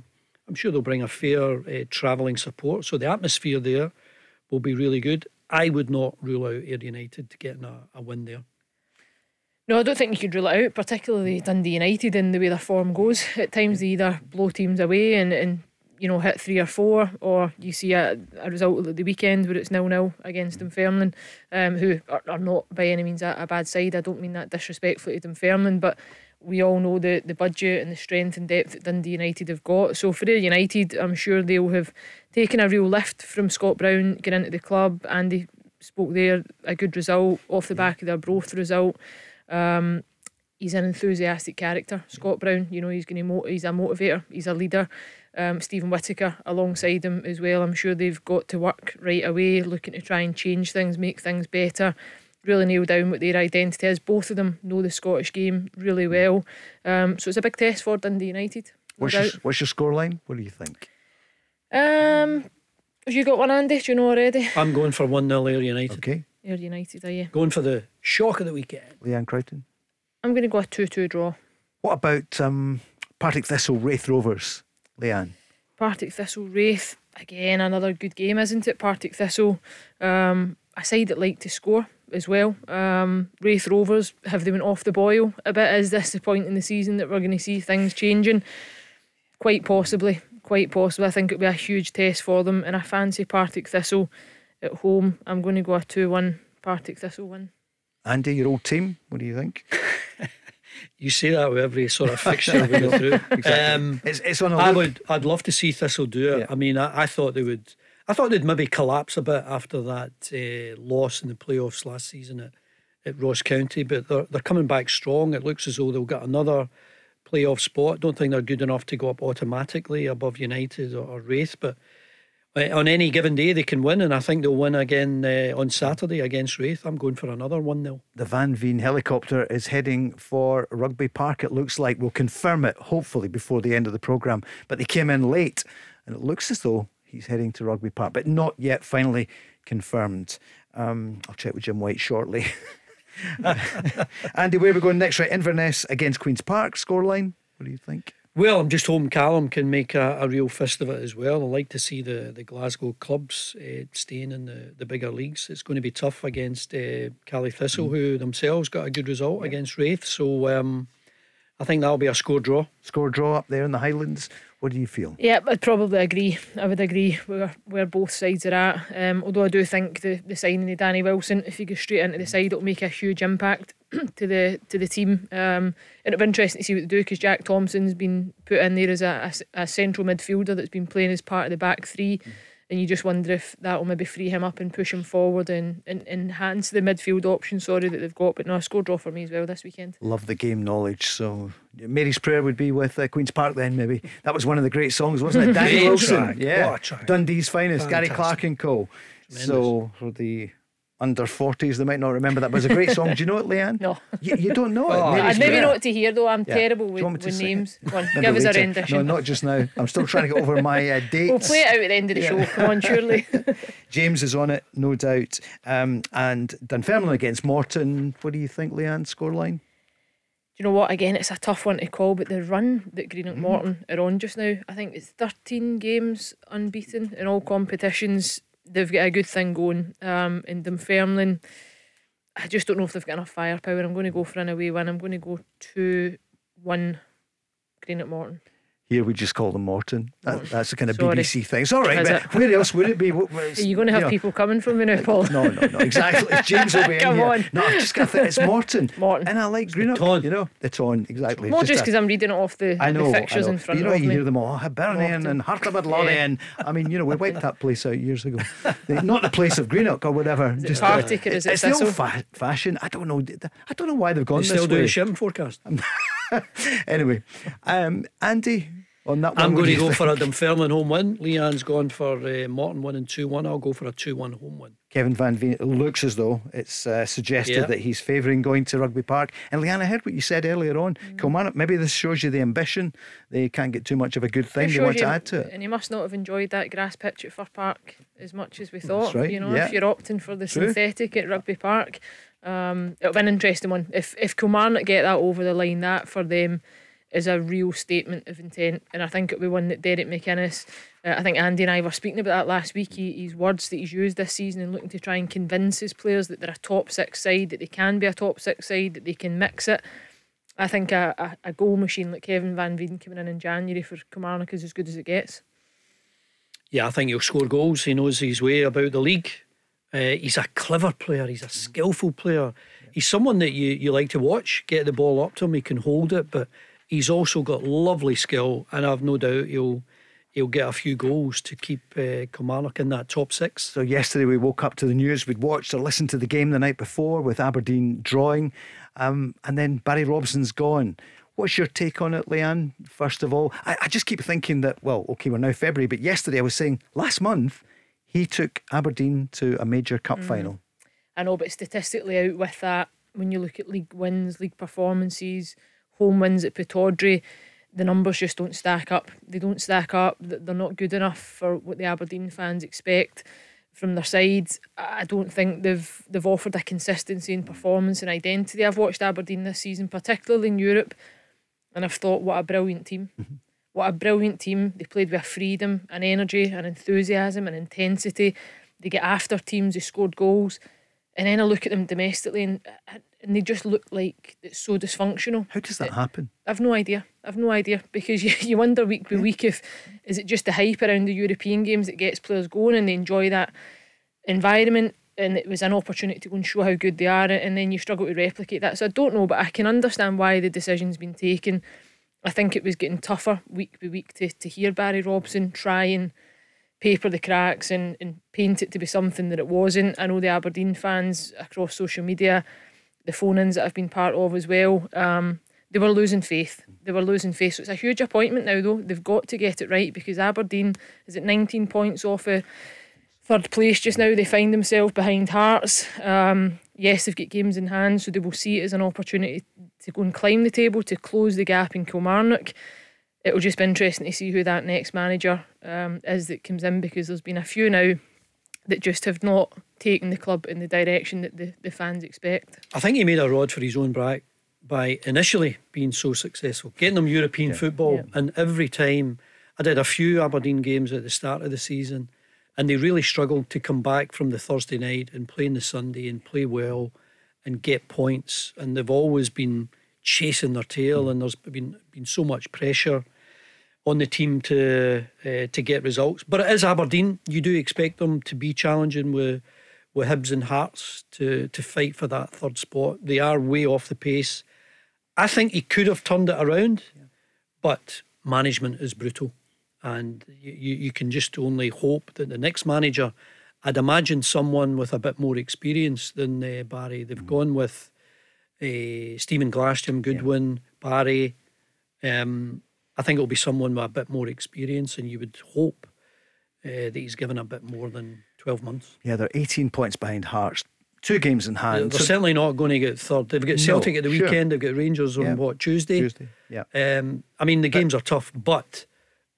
I'm sure they'll bring a fair uh, travelling support. So the atmosphere there will be really good. I would not rule out Ayr United to getting a, a win there. No, I don't think you could rule it out, particularly Dundee United in the way their form goes. At times they either blow teams away and, and you know, hit three or four, or you see a, a result at the weekend where it's nil nil against Dunfermline, um, who are, are not by any means a, a bad side. I don't mean that disrespectfully to Dunfermline, but we all know the, the budget and the strength and depth that Dundee United have got. So for Ayr United, I'm sure they'll have taken a real lift from Scott Brown getting into the club. Andy spoke there, a good result off the back of the Arbroath result. Um, he's an enthusiastic character, Scott Brown. You know, he's going to mo- he's a motivator, he's a leader. Um, Stephen Whittaker alongside him as well. I'm sure they've got to work right away, looking to try and change things, make things better. Really nail down what their identity is. Both of them know the Scottish game really well. Um, so it's a big test for Dundee United. What's your, what's your scoreline? What do you think? Um, have you got one, Andy? Do you know already? I'm going for one nil Ayr United. Okay. Ayr United, are you? Going for the shock of the weekend. Leanne Crichton? I'm going to go a two two draw. What about um, Partick Thistle, Raith Rovers, Leanne? Partick Thistle, Raith. Again, another good game, isn't it? Partick Thistle. Um, a side that like to score as well. um, Raith Rovers, have they went off the boil a bit? Is this the point in the season that we're going to see things changing? Quite possibly, quite possibly. I think it'll be a huge test for them, and I fancy Partick Thistle at home. I'm going to go a two one Partick Thistle win. Andy, your old team, what do you think? You say that with every sort of fixture we go through. Exactly. um, it's, it's on a I would, I'd love to see Thistle do it. Yeah. I mean, I, I thought they would I thought they'd maybe collapse a bit after that uh, loss in the playoffs last season at, at Ross County, but they're, they're coming back strong. It looks as though they'll get another playoff spot. Don't think they're good enough to go up automatically above United or, or Raith, but on any given day they can win, and I think they'll win again uh, on Saturday against Raith. I'm going for another one nil. The Van Veen helicopter is heading for Rugby Park, it looks like. We'll confirm it, hopefully, before the end of the programme, but they came in late, and it looks as though he's heading to Rugby Park, but not yet finally confirmed. Um, I'll check with Jim White shortly. Andy, where are we going next? Right, Inverness against Queen's Park, scoreline. What do you think? Well, I'm just hoping Callum can make a, a real fist of it as well. I like to see the, the Glasgow clubs uh, staying in the, the bigger leagues. It's going to be tough against uh, Cally Thistle, mm. who themselves got a good result yeah. against Raith. So um, I think that'll be a score draw. Score draw up there in the Highlands. What do you feel? Yeah, I'd probably agree. I would agree where, where both sides are at. Um, although I do think the, the signing of Danny Wilson, if he goes straight into the side, it'll make a huge impact to the to the team. Um, and it'll be interesting to see what they do, because Jack Thompson's been put in there as a, a, a central midfielder that's been playing as part of the back three. Mm. And you just wonder if that'll maybe free him up and push him forward and, and, and enhance the midfield option, sorry, that they've got. But no, a score draw for me as well this weekend. Love the game knowledge. So Mary's prayer would be with uh, Queen's Park then, maybe. That was one of the great songs, wasn't it? Danny Wilson. Yeah. Dundee's finest. Fantastic. Gary Clark and co. Tremendous. So for the under forties, they might not remember that, but it's a great song. Do you know it, Leanne? No. You, you don't know oh, it. I'd maybe great. Not to hear though. I'm yeah. terrible with, with names. Go on, give us a rendition. No, not just now. I'm still trying to get over my uh, dates. We'll play it out at the end of the yeah. show. Come on, surely. James is on it, no doubt. Um, and Dunfermline against Morton. What do you think, Leanne? Scoreline? You know what, again, it's a tough one to call, but the run that Greenock Morton are on just now, I think it's thirteen games unbeaten in all competitions. They've got a good thing going. Um, in Dunfermline, I just don't know if they've got enough firepower. I'm going to go for an away win. I'm going to go two one Greenock Morton. Here we just call them Morton. That, that's the kind of Sorry. B B C thing. It's all right, but it? Where else would it be? What, where's, Are you going to have you know? people coming from me now, Paul? No, no, no, exactly. James will be in here. On. No, I just got to think it's Morton. Morton. And I like it's Greenock. Ton. You know, it's on, exactly. More just because I'm reading it off the, I know, the fixtures I know. in front of me. You know, of you me. hear them all. Hibernian and Hartlepool Lorien. Yeah. I mean, you know, we wiped that place out years ago. Not the place of Greenock or whatever. Is just Partick or is it Thistle? It's the old fashion. I don't know. I don't know why they've gone this way. They still do a shim forecast. Anyway, um, Andy, on that one, I'm going to go think? for a Dunfermline home win. Leanne's gone for uh, Morton winning two one. I'll go for a two one home win. Kevin Van Veen, it looks as though it's uh, suggested yeah. that he's favouring going to Rugby Park. And Leanne, I heard what you said earlier on. mm. Kilmarnock, maybe this shows you the ambition. They can't get too much of a good thing. They want you, to add to it. And you must not have enjoyed that grass pitch at Fir Park as much as we thought. Right. You know, yeah. if you're opting for the True. synthetic at Rugby Park, Um, it'll be an interesting one. If if Kilmarnock get that over the line, that for them is a real statement of intent, and I think it'll be one that Derek McInnes, uh, I think Andy and I were speaking about that last week, he, his words that he's used this season and looking to try and convince his players that they're a top six side, that they can be a top six side, that they can mix it. I think a, a, a goal machine like Kevin Van Veen coming in in January for Kilmarnock is as good as it gets. Yeah, I think he'll score goals. He knows his way about the league. Uh, he's a clever player. He's a skillful player. Yeah. He's someone that you, you like to watch. Get the ball up to him, he can hold it, but he's also got lovely skill, and I've no doubt he'll he'll get a few goals to keep uh, Kilmarnock in that top six. So yesterday we woke up to the news. We'd watched or listened to the game the night before with Aberdeen drawing, um, and then Barry Robson's gone. What's your take on it, Leanne? First of all, I, I just keep thinking that, well, okay, we're now February, but yesterday I was saying last month he took Aberdeen to a major cup mm. final. I know, but statistically out with that, when you look at league wins, league performances, home wins at Pittodrie, the numbers just don't stack up. They don't stack up. They're not good enough for what the Aberdeen fans expect from their side. I don't think they've they've offered a consistency in performance and identity. I've watched Aberdeen this season, particularly in Europe, and I've thought, what a brilliant team. Mm-hmm. What a brilliant team. They played with a freedom, an energy, an enthusiasm, an intensity. They get after teams, they scored goals. And then I look at them domestically and, and they just look like it's so dysfunctional. How does that it, happen? I've no idea. I've no idea. Because you, you wonder week by week if, is it just the hype around the European games that gets players going and they enjoy that environment? And it was an opportunity to go and show how good they are, and then you struggle to replicate that. So I don't know, but I can understand why the decision's been taken. I think it was getting tougher week by week to, to hear Barry Robson try and paper the cracks and, and paint it to be something that it wasn't. I know the Aberdeen fans across social media, the phone-ins that I've been part of as well, um, they were losing faith. They were losing faith. So it's a huge appointment now, though. They've got to get it right, because Aberdeen is at nineteen points off of third place just now. They find themselves behind Hearts. Um, yes, they've got games in hand, so they will see it as an opportunity to go and climb the table, to close the gap in Kilmarnock. It'll just be interesting to see who that next manager um, is that comes in, because there's been a few now that just have not taken the club in the direction that the, the fans expect. I think he made a rod for his own back by initially being so successful, getting them European yeah. football yeah. and every time. I did a few Aberdeen games at the start of the season and they really struggled to come back from the Thursday night and play on the Sunday and play well and get points, and they've always been chasing their tail, and there's been been so much pressure on the team to uh, to get results. But it is Aberdeen. You do expect them to be challenging with with Hibs and Hearts to to fight for that third spot. They are way off the pace. I think he could have turned it around, yeah. but management is brutal, and you, you can just only hope that the next manager, I'd imagine someone with a bit more experience than uh, Barry. They've mm. gone with uh, Stephen Glaston, Goodwin, yeah. Barry. Um, I think it'll be someone with a bit more experience, and you would hope uh, that he's given a bit more than twelve months. Yeah, they're eighteen points behind Hearts. two games in hand. Yeah, they're so certainly not going to get third. They've got Celtic no, at the sure. weekend. They've got Rangers on yeah. what Tuesday. Tuesday. Yeah. Um, I mean the games but, are tough, but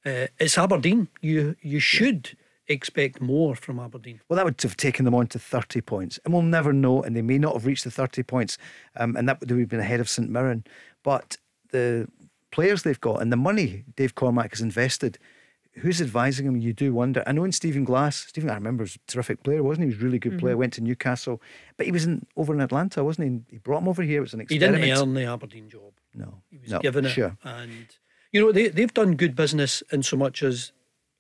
uh, it's Aberdeen. You you should yeah. expect more from Aberdeen. Well, that would have taken them on to thirty points, and we'll never know. And they may not have reached the thirty points, um, and that would have been ahead of St Mirren. But the players they've got and the money Dave Cormack has invested. Who's advising him? You do wonder. I know in Stephen Glass, Stephen, I remember, was a terrific player, wasn't he? He was a really good mm-hmm. player, went to Newcastle, but he was in, over in Atlanta, wasn't he? He brought him over here. It was an experiment. He didn't earn the Aberdeen job. No. He was no, given it. Sure. And, you know, they, they've done good business in so much as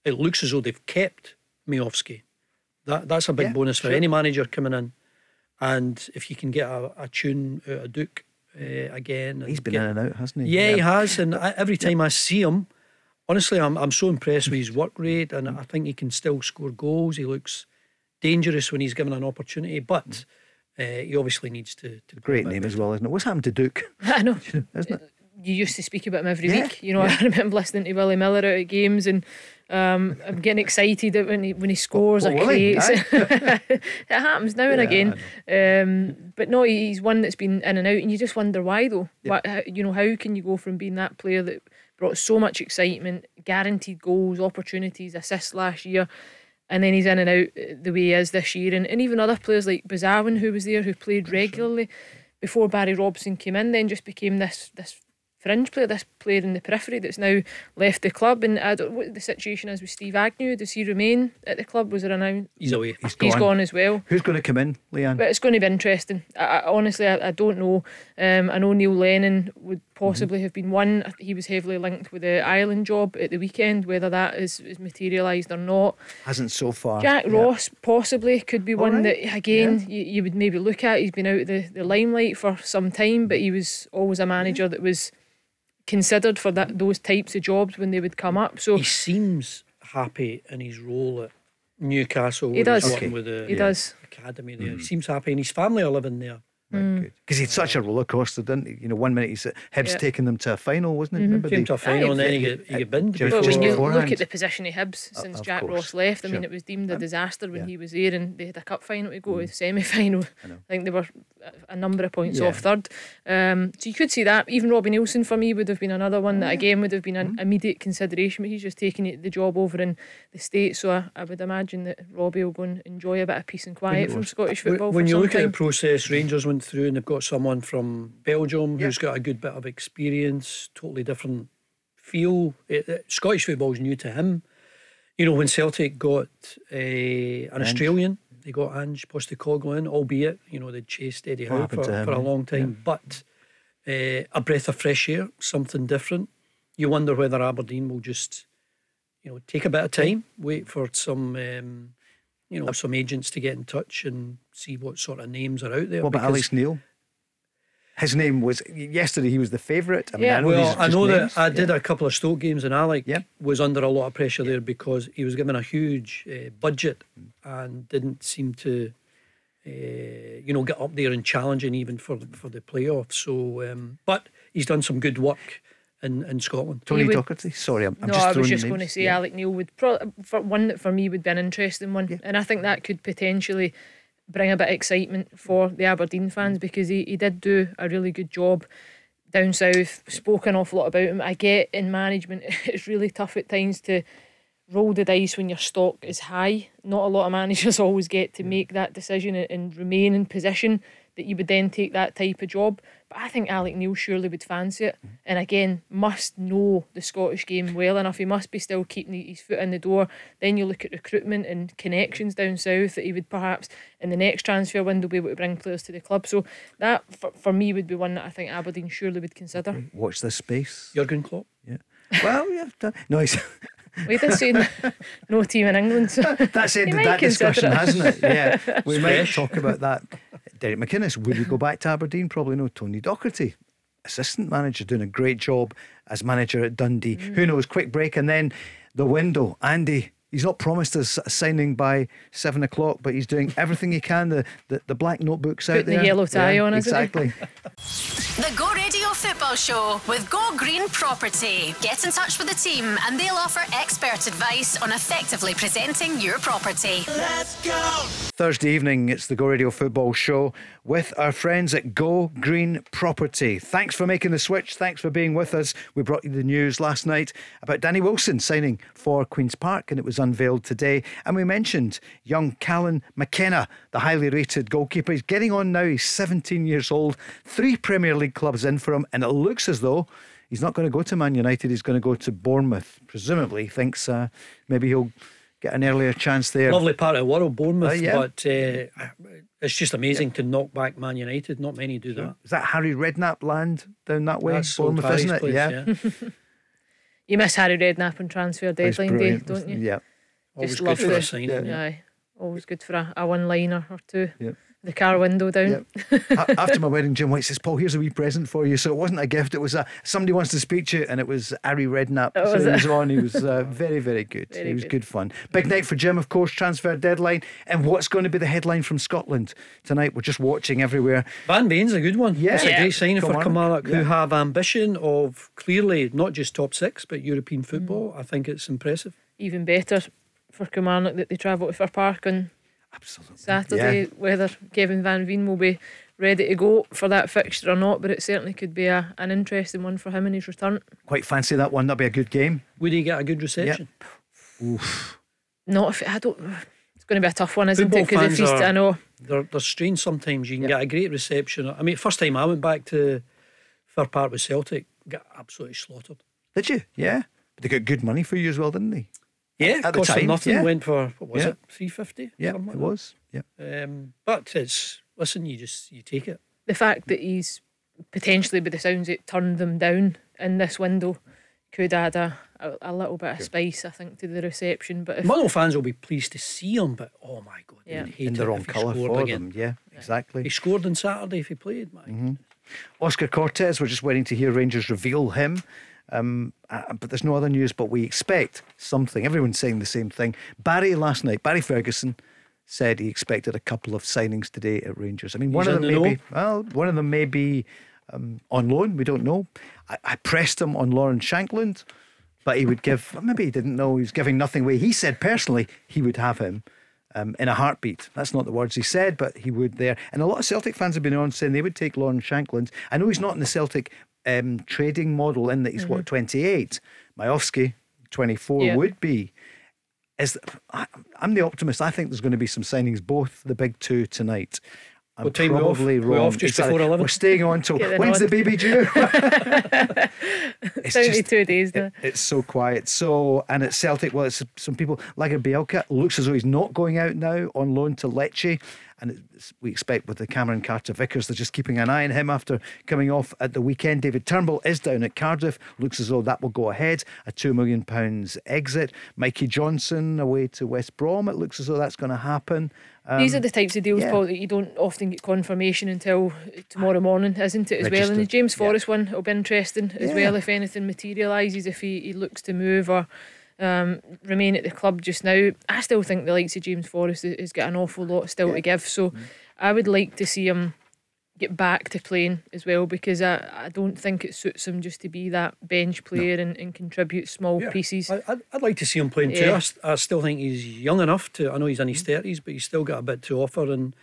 it looks as though they've kept Miovski. That, that's a big yeah, bonus for sure. any manager coming in. And if you can get a, a tune out of Duke uh, again. And he's been get, in and out, hasn't he? Yeah, yeah. he has. And I, every time yeah. I see him, honestly, I'm I'm so impressed with his work rate, and I think he can still score goals. He looks dangerous when he's given an opportunity, but uh, he obviously needs to. to Great name as well, isn't it? What's happened to Duke? I know, isn't it? You used to speak about him every yeah. week. You know, yeah. I remember listening to Willie Miller out at games, and um, I'm getting excited when he when he scores well, or Willie, creates. It happens now yeah, and again, um, but no, he's one that's been in and out, and you just wonder why though. Yeah. Why, you know, how can you go from being that player that brought so much excitement, guaranteed goals, opportunities, assists last year, and then he's in and out the way he is this year, and, and even other players like Bazawin, who was there, who played regularly before Barry Robson came in, then just became this this fringe player, this player in the periphery that's now left the club. And I don't, what the situation is with Steve Agnew, does he remain at the club? Was there announced? He's away. He's gone. He's gone as well. Who's going to come in, Leanne? But it's going to be interesting. I, I, honestly, I, I don't know. Um, I know Neil Lennon would possibly mm-hmm. have been one. He was heavily linked with the Ireland job at the weekend, whether that is, is materialised or not. Hasn't so far. Jack yeah. Ross possibly could be All one right. that, again, yeah. you, you would maybe look at. He's been out of the, the limelight for some time, but he was always a manager yeah. that was considered for that those types of jobs when they would come up. So he seems happy in his role at Newcastle. He does. Okay. With the, he yeah. does. Academy there. Mm. He seems happy, and his family are living there. Because right, mm. he had such a roller coaster, didn't he? You know, one minute he's at Hibs yeah. taking them to a final, wasn't it? Mm-hmm. Came they, to a final, I, and then he got, he got binned. Just well, when you beforehand. Look at the position of Hibs since uh, Jack course. Ross left, I sure. mean, it was deemed a disaster when yeah. he was there, and they had a cup final to go mm. to the semi final. I, I think they were a number of points yeah. off third. Um, so you could see that. Even Robbie Nielsen for me would have been another one mm. that, again, would have been an mm. immediate consideration, but he's just taking the job over in the States. So I, I would imagine that Robbie will go and enjoy a bit of peace and quiet from Scottish football. When you look at the process, Rangers went through, and they've got someone from Belgium yeah. who's got a good bit of experience, totally different feel. It, it, Scottish football's new to him. You know, when Celtic got a, an Ange. Australian, they got Ange Postecoglou in, albeit, you know, they chased Eddie Howe for, for a long time, yeah. but uh, a breath of fresh air, something different. You wonder whether Aberdeen will just, you know, take a bit of time, wait for some... Um, you know, some agents to get in touch and see what sort of names are out there. What about Alex Neil? His name was yesterday. He was the favourite. I mean, yeah. I know, well, I know that I did yeah. a couple of Stoke games, and Alec yeah. was under a lot of pressure yeah. there because he was given a huge uh, budget and didn't seem to, uh, you know, get up there and challenging even for for the playoffs. So, um, but he's done some good work. In, in Scotland. Tony would, Docherty. Sorry, I'm, I'm no, just throwing No, I was just names. going to say yeah. Alec Neil would pro- for one that for me would be an interesting one, yeah. and I think that could potentially bring a bit of excitement for the Aberdeen fans, mm. because he, he did do a really good job down south. Spoke an awful lot about him. I get in management it's really tough at times to roll the dice when your stock is high. Not a lot of managers always get to make that decision and, and remain in position that you would then take that type of job. But I think Alec Neil surely would fancy it, and again must know the Scottish game well enough. He must be still keeping his foot in the door. Then you look at recruitment and connections down south that he would perhaps in the next transfer window be able to bring players to the club. So that for, for me would be one that I think Aberdeen surely would consider. Watch this space. Jurgen Klopp. Yeah. Well, yeah. No, he's we did say no team in England, so that said, that discussion it. hasn't it yeah we might talk about that. Derek McInnes, would he go back to Aberdeen? Probably no. Tony Docherty, assistant manager, doing a great job as manager at Dundee. mm. Who knows? Quick break and then the window. Andy, he's not promised us signing by seven o'clock, but he's doing everything he can. The the, the black notebook's out there. Putting the yellow tie yeah, on, isn't exactly. The Go Radio Football Show with Go Green Property. Get in touch with the team and they'll offer expert advice on effectively presenting your property. Let's go! Thursday evening, it's the Go Radio Football Show with our friends at Go Green Property. Thanks for making the switch. Thanks for being with us. We brought you the news last night about Danny Wilson signing for Queen's Park, and it was unveiled today. And we mentioned young Callum McGregor, the highly rated goalkeeper. He's getting on now. He's seventeen years old. Three Premier League clubs in for him, and it looks as though he's not going to go to Man United. He's going to go to Bournemouth, presumably. He thinks uh, maybe he'll get an earlier chance there. Lovely part of the world, Bournemouth. Uh, yeah. But uh, it's just amazing yeah. to knock back Man United. Not many do that. Is that Harry Redknapp land down that way? That's Bournemouth, Paris, isn't it? Place, yeah. yeah. You miss Harry Redknapp on transfer deadline day, don't you? Yeah. Always just good for a sign. Yeah. yeah. Always good for a, a one-liner or two. Yep. The car window down. Yep. After my wedding, Jim White says, "Paul, here's a wee present for you." So it wasn't a gift. It was a somebody wants to speak to you, and it was Harry Redknapp. Oh, was so it? He was on. He was uh, very, very good. Very he was good. good fun. Big night for Jim, of course. Transfer deadline, and what's going to be the headline from Scotland tonight? We're just watching everywhere. Van Veen's a good one. Yeah, it's yeah. a great signing for Kilmarnock, yeah. who have ambition of clearly not just top six but European football. Mm. I think it's impressive. Even better for Kilmarnock that they travel to Fir Park and. Absolutely. Saturday, yeah. whether Kevin Van Veen will be ready to go for that fixture or not, but it certainly could be a, an interesting one for him in his return. Quite fancy that one. That'd be a good game. Would he get a good reception? Yep. Oof. Not if I don't. It's going to be a tough one, isn't Football it? Because if he's, are, I know they're they're strange sometimes. You can yep. get a great reception. I mean, first time I went back to Fir Park with Celtic, got absolutely slaughtered. Did you? Yeah. But they got good money for you as well, didn't they? Yeah, at the time, nothing yeah. went for what was yeah. it, three fifty? Yeah, it was. Yeah, um, but it's listen, you just you take it. The fact that he's potentially, by the sounds, it turned them down in this window could add a, a, a little bit of sure. spice, I think, to the reception. But if Munnell fans will be pleased to see him, but oh my god, yeah, hate in the wrong colour for again. them. Yeah, yeah, exactly. He scored on Saturday if he played. My mm-hmm. Oscar Cortez, we're just waiting to hear Rangers reveal him. Um, uh, but there's no other news, but we expect something. Everyone's saying the same thing. Barry last night, Barry Ferguson said he expected a couple of signings today at Rangers. I mean, one He's of them may be, well, one of them may be um, on loan. We don't know. I, I pressed him on Lauren Shankland, but he would give. Well, maybe he didn't know he was giving nothing away. He said personally he would have him um, in a heartbeat. That's not the words he said, but he would there. And a lot of Celtic fans have been on saying they would take Lauren Shankland. I know he's not in the Celtic Um, trading model in that he's mm-hmm. what twenty-eight, Miovski twenty-four yeah. would be. Is the, I, I'm the optimist. I think there's going to be some signings, both the big two tonight. I'm we'll probably we're off. wrong. We're off just exactly. before eleven. We're staying on till when's on. the baby due? It's seventy-two days now. It, it's so quiet. So and at Celtic, well, it's some people like Lagerbielke looks as though he's not going out now on loan to Lecce. And it's, we expect with the Cameron Carter-Vickers, they're just keeping an eye on him after coming off at the weekend. David Turnbull is down at Cardiff. Looks as though that will go ahead. A two million pounds exit. Mikey Johnson away to West Brom. It looks as though that's going to happen. Um, These are the types of deals, yeah. Paul, that you don't often get confirmation until tomorrow morning, isn't it, as Registered. well? And the James Forrest yeah. one will be interesting as yeah. well, if anything materialises, if he, he looks to move or... Um, remain at the club just now. I still think the likes of James Forrest has got an awful lot still yeah. to give, so mm. I would like to see him get back to playing as well, because I, I don't think it suits him just to be that bench player no. and, and contribute small yeah. pieces. I, I'd, I'd like to see him playing yeah. too. I, I still think he's young enough to, I know he's in his thirties, but he's still got a bit to offer. And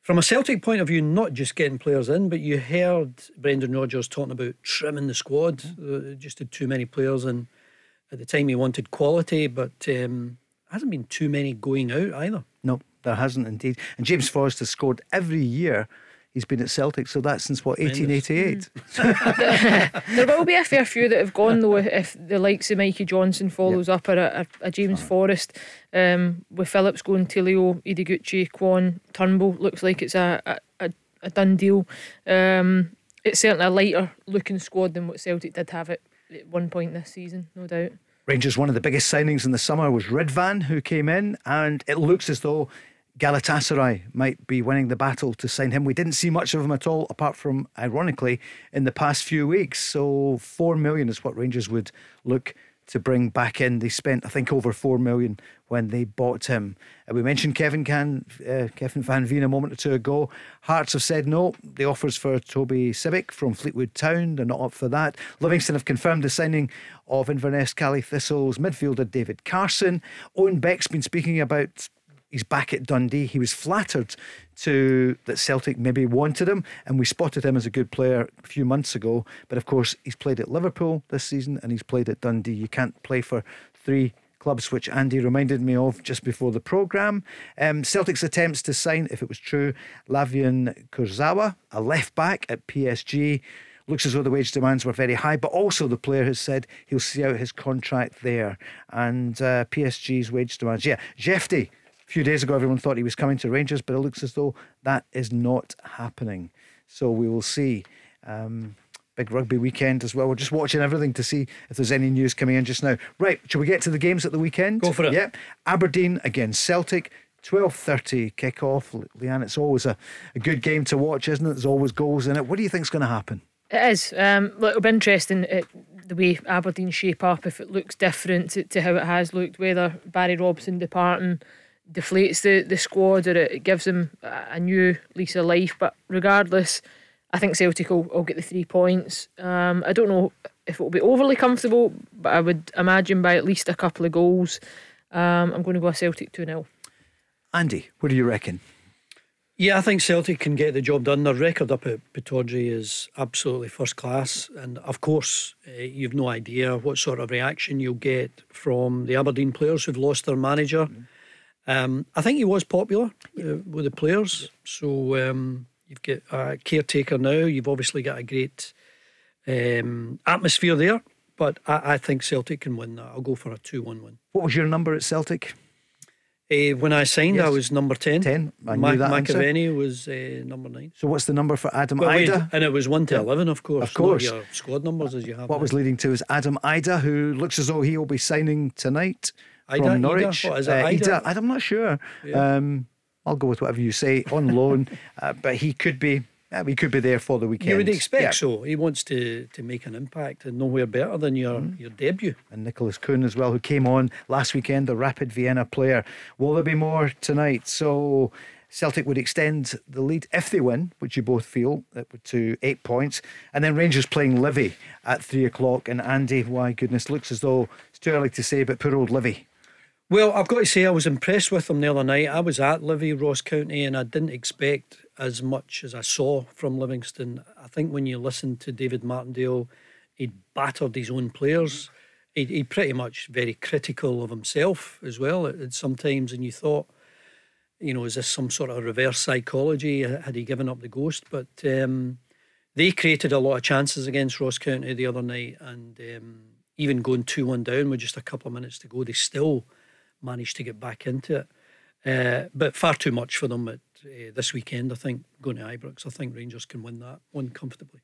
from a Celtic point of view, not just getting players in, but you heard Brendan Rodgers talking about trimming the squad. mm. uh, just had too many players in. At the time he wanted quality, but um, hasn't been too many going out either. No, there hasn't indeed. And James Forrest has scored every year he's been at Celtic, so that's since what, eighteen eighty-eight? Mm. There will be a fair few that have gone though, if the likes of Mikey Johnson follows yep. up, or a, a James right. Forrest, um, with Phillips going to Leo, Idiguchi, Kwon, Turnbull. Looks like it's a, a, a, a done deal. Um, it's certainly a lighter looking squad than what Celtic did have it at one point this season, no doubt. Rangers, one of the biggest signings in the summer was Redvan, who came in, and it looks as though Galatasaray might be winning the battle to sign him. We didn't see much of him at all, apart from, ironically, in the past few weeks. So four million is what Rangers would look to bring back in. They spent, I think, over four million when they bought him. Uh, we mentioned Kevin Can, uh, Kevin Van Veen a moment or two ago. Hearts have said no. The offers for Toby Sibic from Fleetwood Town, they're not up for that. Livingston have confirmed the signing of Inverness Cally Thistle's midfielder David Carson. Owen Beck's been speaking about he's back at Dundee. He was flattered to that Celtic maybe wanted him, and we spotted him as a good player a few months ago, but of course he's played at Liverpool this season and he's played at Dundee. You can't play for three clubs, which Andy reminded me of just before the programme. um, Celtic's attempts to sign, if it was true, Lavian Kurzawa, a left back at P S G. Looks as though the wage demands were very high, but also the player has said he'll see out his contract there. And uh, P S G's wage demands, yeah, Jefty. A few days ago, everyone thought he was coming to Rangers, but it looks as though that is not happening. So we will see. Um, big rugby weekend as well. We're just watching everything to see if there's any news coming in just now. Right, shall we get to the games at the weekend? Go for it. Yep. Aberdeen against Celtic, twelve thirty kick-off. Leanne, it's always a, a good game to watch, isn't it? There's always goals in it. What do you think's going to happen? It is. Um, it'll be interesting uh, the way Aberdeen shape up, if it looks different to, to how it has looked, whether Barry Robson departing deflates the, the squad or it gives them a new lease of life. But regardless, I think Celtic will, will get the three points. Um, I don't know if it will be overly comfortable, but I would imagine by at least a couple of goals. Um, I'm going to go a Celtic two nil. Andy, what do you reckon? Yeah, I think Celtic can get the job done. Their record up at Pittodrie is absolutely first class, and of course uh, you've no idea what sort of reaction you'll get from the Aberdeen players who've lost their manager. Mm-hmm. Um, I think he was popular uh, with the players. So um, you've got a caretaker now. You've obviously got a great um, atmosphere there. But I, I think Celtic can win that. I'll go for a two one win. What was your number at Celtic? Uh, when I signed, yes. I was number ten. ten. I Ma- knew that McAvenny was uh, number nine. So what's the number for Adam well, Idah? And it was one to eleven, of course. Of course. Your squad numbers as you have. What now. Was leading to is Adam Idah, who looks as though he will be signing tonight. From Ida, Norwich. Ida, what is it, uh, Ida? Ida, I'm not sure. Yeah. Um, I'll go with whatever you say. On loan, uh, but he could be. Uh, he could be there for the weekend. You would expect yeah. so. He wants to to make an impact, and nowhere better than your mm. your debut. And Nicholas Kuhn as well, who came on last weekend, the Rapid Vienna player. Will there be more tonight? So Celtic would extend the lead if they win, which you both feel, to eight points. And then Rangers playing Livy at three o'clock. And Andy, why goodness, looks as though it's too early to say, but poor old Livy. Well, I've got to say I was impressed with them the other night. I was at Livy, Ross County, and I didn't expect as much as I saw from Livingston. I think when you listen to David Martindale, he'd battered his own players. He'd, he'd pretty much very critical of himself as well at sometimes, and you thought, you know, is this some sort of reverse psychology? Had he given up the ghost? But um, they created a lot of chances against Ross County the other night, and um, even going two one down with just a couple of minutes to go, they still managed to get back into it. Uh, but far too much for them at uh, this weekend, I think, going to Ibrox. I think Rangers can win that one comfortably.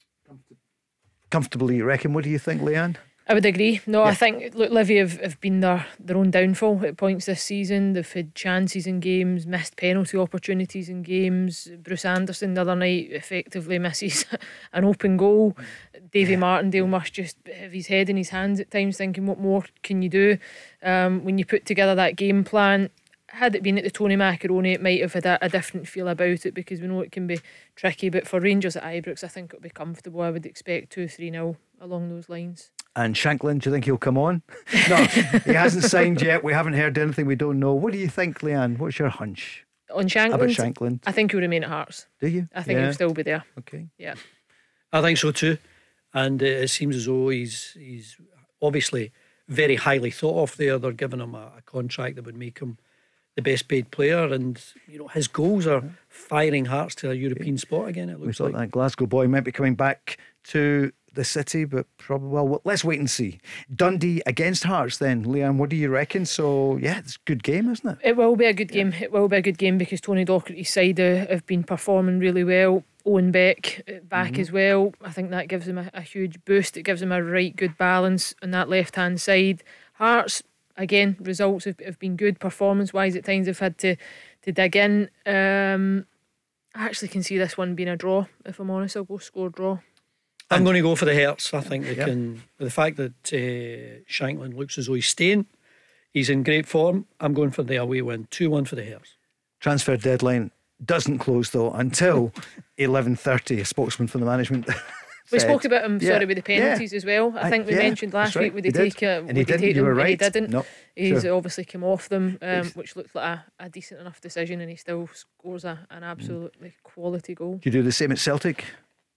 Comfortably, you reckon? What do you think, Leanne? I would agree. No, yeah. I think look, Livy have, have been their, their own downfall at points this season. They've had chances in games, missed penalty opportunities in games. Bruce Anderson the other night effectively misses an open goal. Davy yeah. Martindale must just have his head in his hands at times, thinking what more can you do? Um, when you put together that game plan, had it been at the Tony Macaroni, it might have had a, a different feel about it, because we know it can be tricky. But for Rangers at Ibrox, I think it'll be comfortable. I would expect two three nil along those lines. And Shankland, do you think he'll come on? No, he hasn't signed yet. We haven't heard anything. We don't know. What do you think, Leanne? What's your hunch on Shankland? About Shankland? I think he'll remain at Hearts. Do you? I think yeah. he'll still be there. Okay. Yeah, I think so too. And uh, it seems as though he's he's obviously very highly thought of there. They're giving him a, a contract that would make him the best paid player, and you know his goals are firing Hearts to a European spot again. It looks we thought like that Glasgow boy might be coming back to the city, but probably, well, let's wait and see. Dundee against Hearts then, Leanne, what do you reckon? So yeah, it's a good game, isn't it? It will be a good yeah. game. It will be a good game, because Tony Docherty's side uh, have been performing really well. Owen Beck back mm-hmm. as well. I think that gives them a, a huge boost. It gives them a right good balance on that left hand side. Hearts, again, results have, have been good performance wise at times. They've had to, to dig in. um, I actually can see this one being a draw, if I'm honest. I'll go score draw. I'm and, going to go for the Hearts. I think they yeah. can. The fact that uh, Shankland looks as though he's staying, he's in great form. I'm going for the away win, two one for the Hearts. Transfer deadline doesn't close though until eleven thirty. A spokesman for the management. We said, spoke about him, yeah, sorry, with the penalties yeah. as well. I think we yeah, mentioned last right. week would he, he take them, and he didn't. Nope, He's sure. obviously come off them, um, which looked like a, a decent enough decision, and he still scores a, an absolutely mm. quality goal. Do you do the same at Celtic?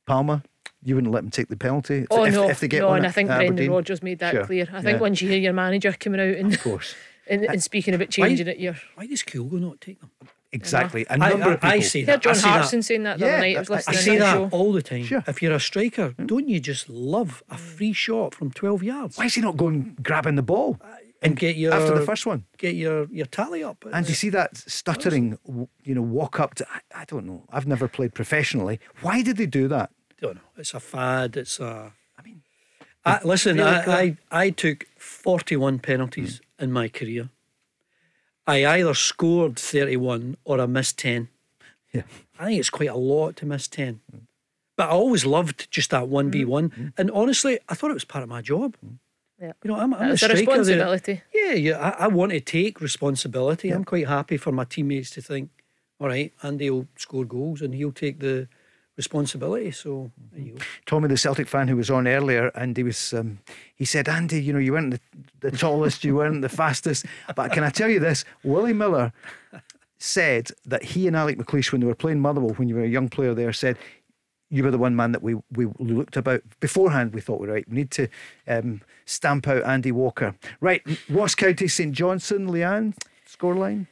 Palmer, you wouldn't let him take the penalty oh, if, no, if they get no, one. And I think Brendan Rodgers made that sure. clear. I think yeah. once you hear your manager coming out and, of course. and, and, and speaking about changing why, it, you're why does Kyogo not take them? Exactly. A number I, I, of people. I see that. I heard John Harrison saying that the yeah, other night. I, was listening I see that show. all the time. Sure. If you're a striker, mm. don't you just love a free shot from twelve yards? Why is he not going grabbing the ball uh, and, and get your after the first one? Get your, your tally up. And uh, you see that stuttering, you know, walk up to. I, I don't know. I've never played professionally. Why did they do that? I don't know. It's a fad. It's a. I mean, I, listen. Really I, cool. I I took forty-one penalties mm. in my career. I either scored thirty-one or I missed ten. Yeah. I think it's quite a lot to miss ten. Mm. But I always loved just that one v one. Mm. And honestly, I thought it was part of my job. Mm. Yeah. You know, I'm, I'm a striker. It's a responsibility. That, yeah, yeah I, I want to take responsibility. Yeah. I'm quite happy for my teammates to think, all right, Andy will score goals and he'll take the responsibility. So there you go. Tommy, the Celtic fan who was on earlier, and he was um, he said, Andy, you know, you weren't the, the tallest, you weren't the fastest, but can I tell you this, Willie Miller said that he and Alec McLeish, when they were playing Motherwell, when you were a young player there, said you were the one man that we, we looked about beforehand. We thought, right, we need to um, stamp out Andy Walker. Right, Ross County St Johnstone, Leanne, scoreline?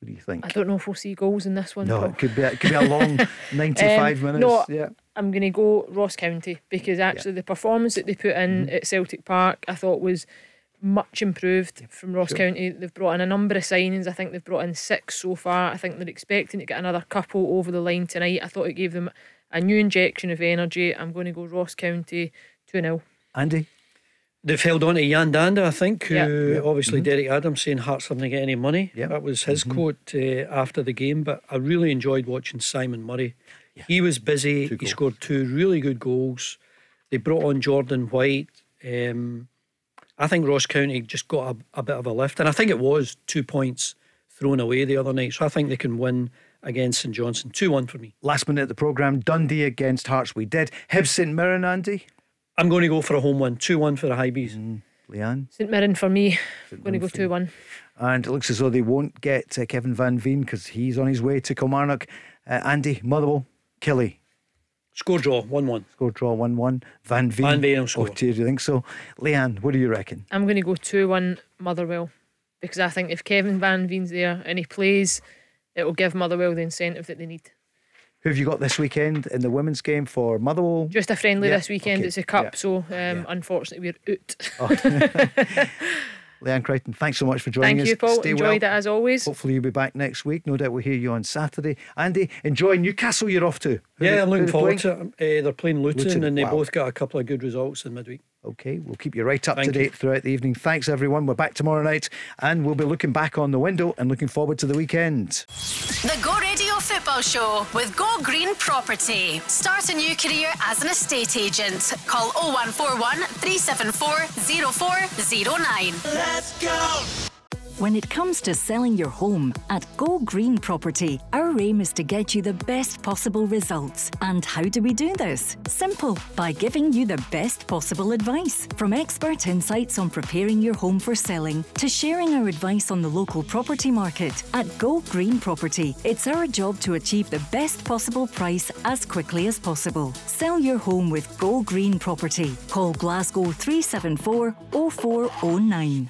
What do you think? I don't know if we'll see goals in this one. No, Paul. it could be it could be a long ninety-five um, minutes. No, yeah. I'm going to go Ross County because actually yeah. the performance that they put in mm. at Celtic Park I thought was much improved yeah, from Ross sure. County. They've brought in a number of signings. I think they've brought in six so far. I think they're expecting to get another couple over the line tonight. I thought it gave them a new injection of energy. I'm going to go Ross County two nil. Andy? They've held on to Jan Danda, I think, who yeah. obviously mm-hmm. Derek Adams saying Hearts aren't going to get any money. Yeah. That was his mm-hmm. quote uh, after the game. But I really enjoyed watching Simon Murray. Yeah. He was busy. Two he goals. scored two really good goals. They brought on Jordan White. Um, I think Ross County just got a, a bit of a lift. And I think it was two points thrown away the other night. So I think they can win against St Johnstone. two one for me. Last minute of the programme, Dundee against Hearts. We did. Hibs St Mirren, Andy? I'm going to go for a home win, two one for the High Bees. mm, Leanne? St Mirren for me. I'm going to go two one. And it looks as though they won't get uh, Kevin Van Veen because he's on his way to Kilmarnock. uh, Andy, Motherwell, Killie. Score draw, one one. Score draw, one one. Van Veen Van Veen will score. Oh dear, do you think so? Leanne, what do you reckon? I'm going to go two one Motherwell, because I think if Kevin Van Veen's there and he plays, it will give Motherwell the incentive that they need. Who have you got this weekend in the women's game for Motherwell? Just a friendly yeah. this weekend. Okay. It's a cup, yeah. so um, yeah. unfortunately we're out. oh. Leanne Crichton, thanks so much for joining Thank us. Thank you, Paul. Stay Enjoyed well. it as always. Hopefully you'll be back next week. No doubt we'll hear you on Saturday. Andy, enjoy Newcastle. You're off to. Who yeah, are, I'm looking forward playing? to it. Uh, they're playing Luton, Luton. and they wow. both got a couple of good results in midweek. Okay, we'll keep you right up Thank to date you. throughout the evening. Thanks, everyone. We're back tomorrow night, and we'll be looking back on the window and looking forward to the weekend. The Go Radio Football Show with Go Green Property. Start a new career as an estate agent. Call oh one four one, three seven four, oh four oh nine. Let's go! When it comes to selling your home at Go Green Property, our aim is to get you the best possible results. And how do we do this? Simple, by giving you the best possible advice. From expert insights on preparing your home for selling to sharing our advice on the local property market, at Go Green Property, it's our job to achieve the best possible price as quickly as possible. Sell your home with Go Green Property. Call Glasgow three seven four, oh four oh nine.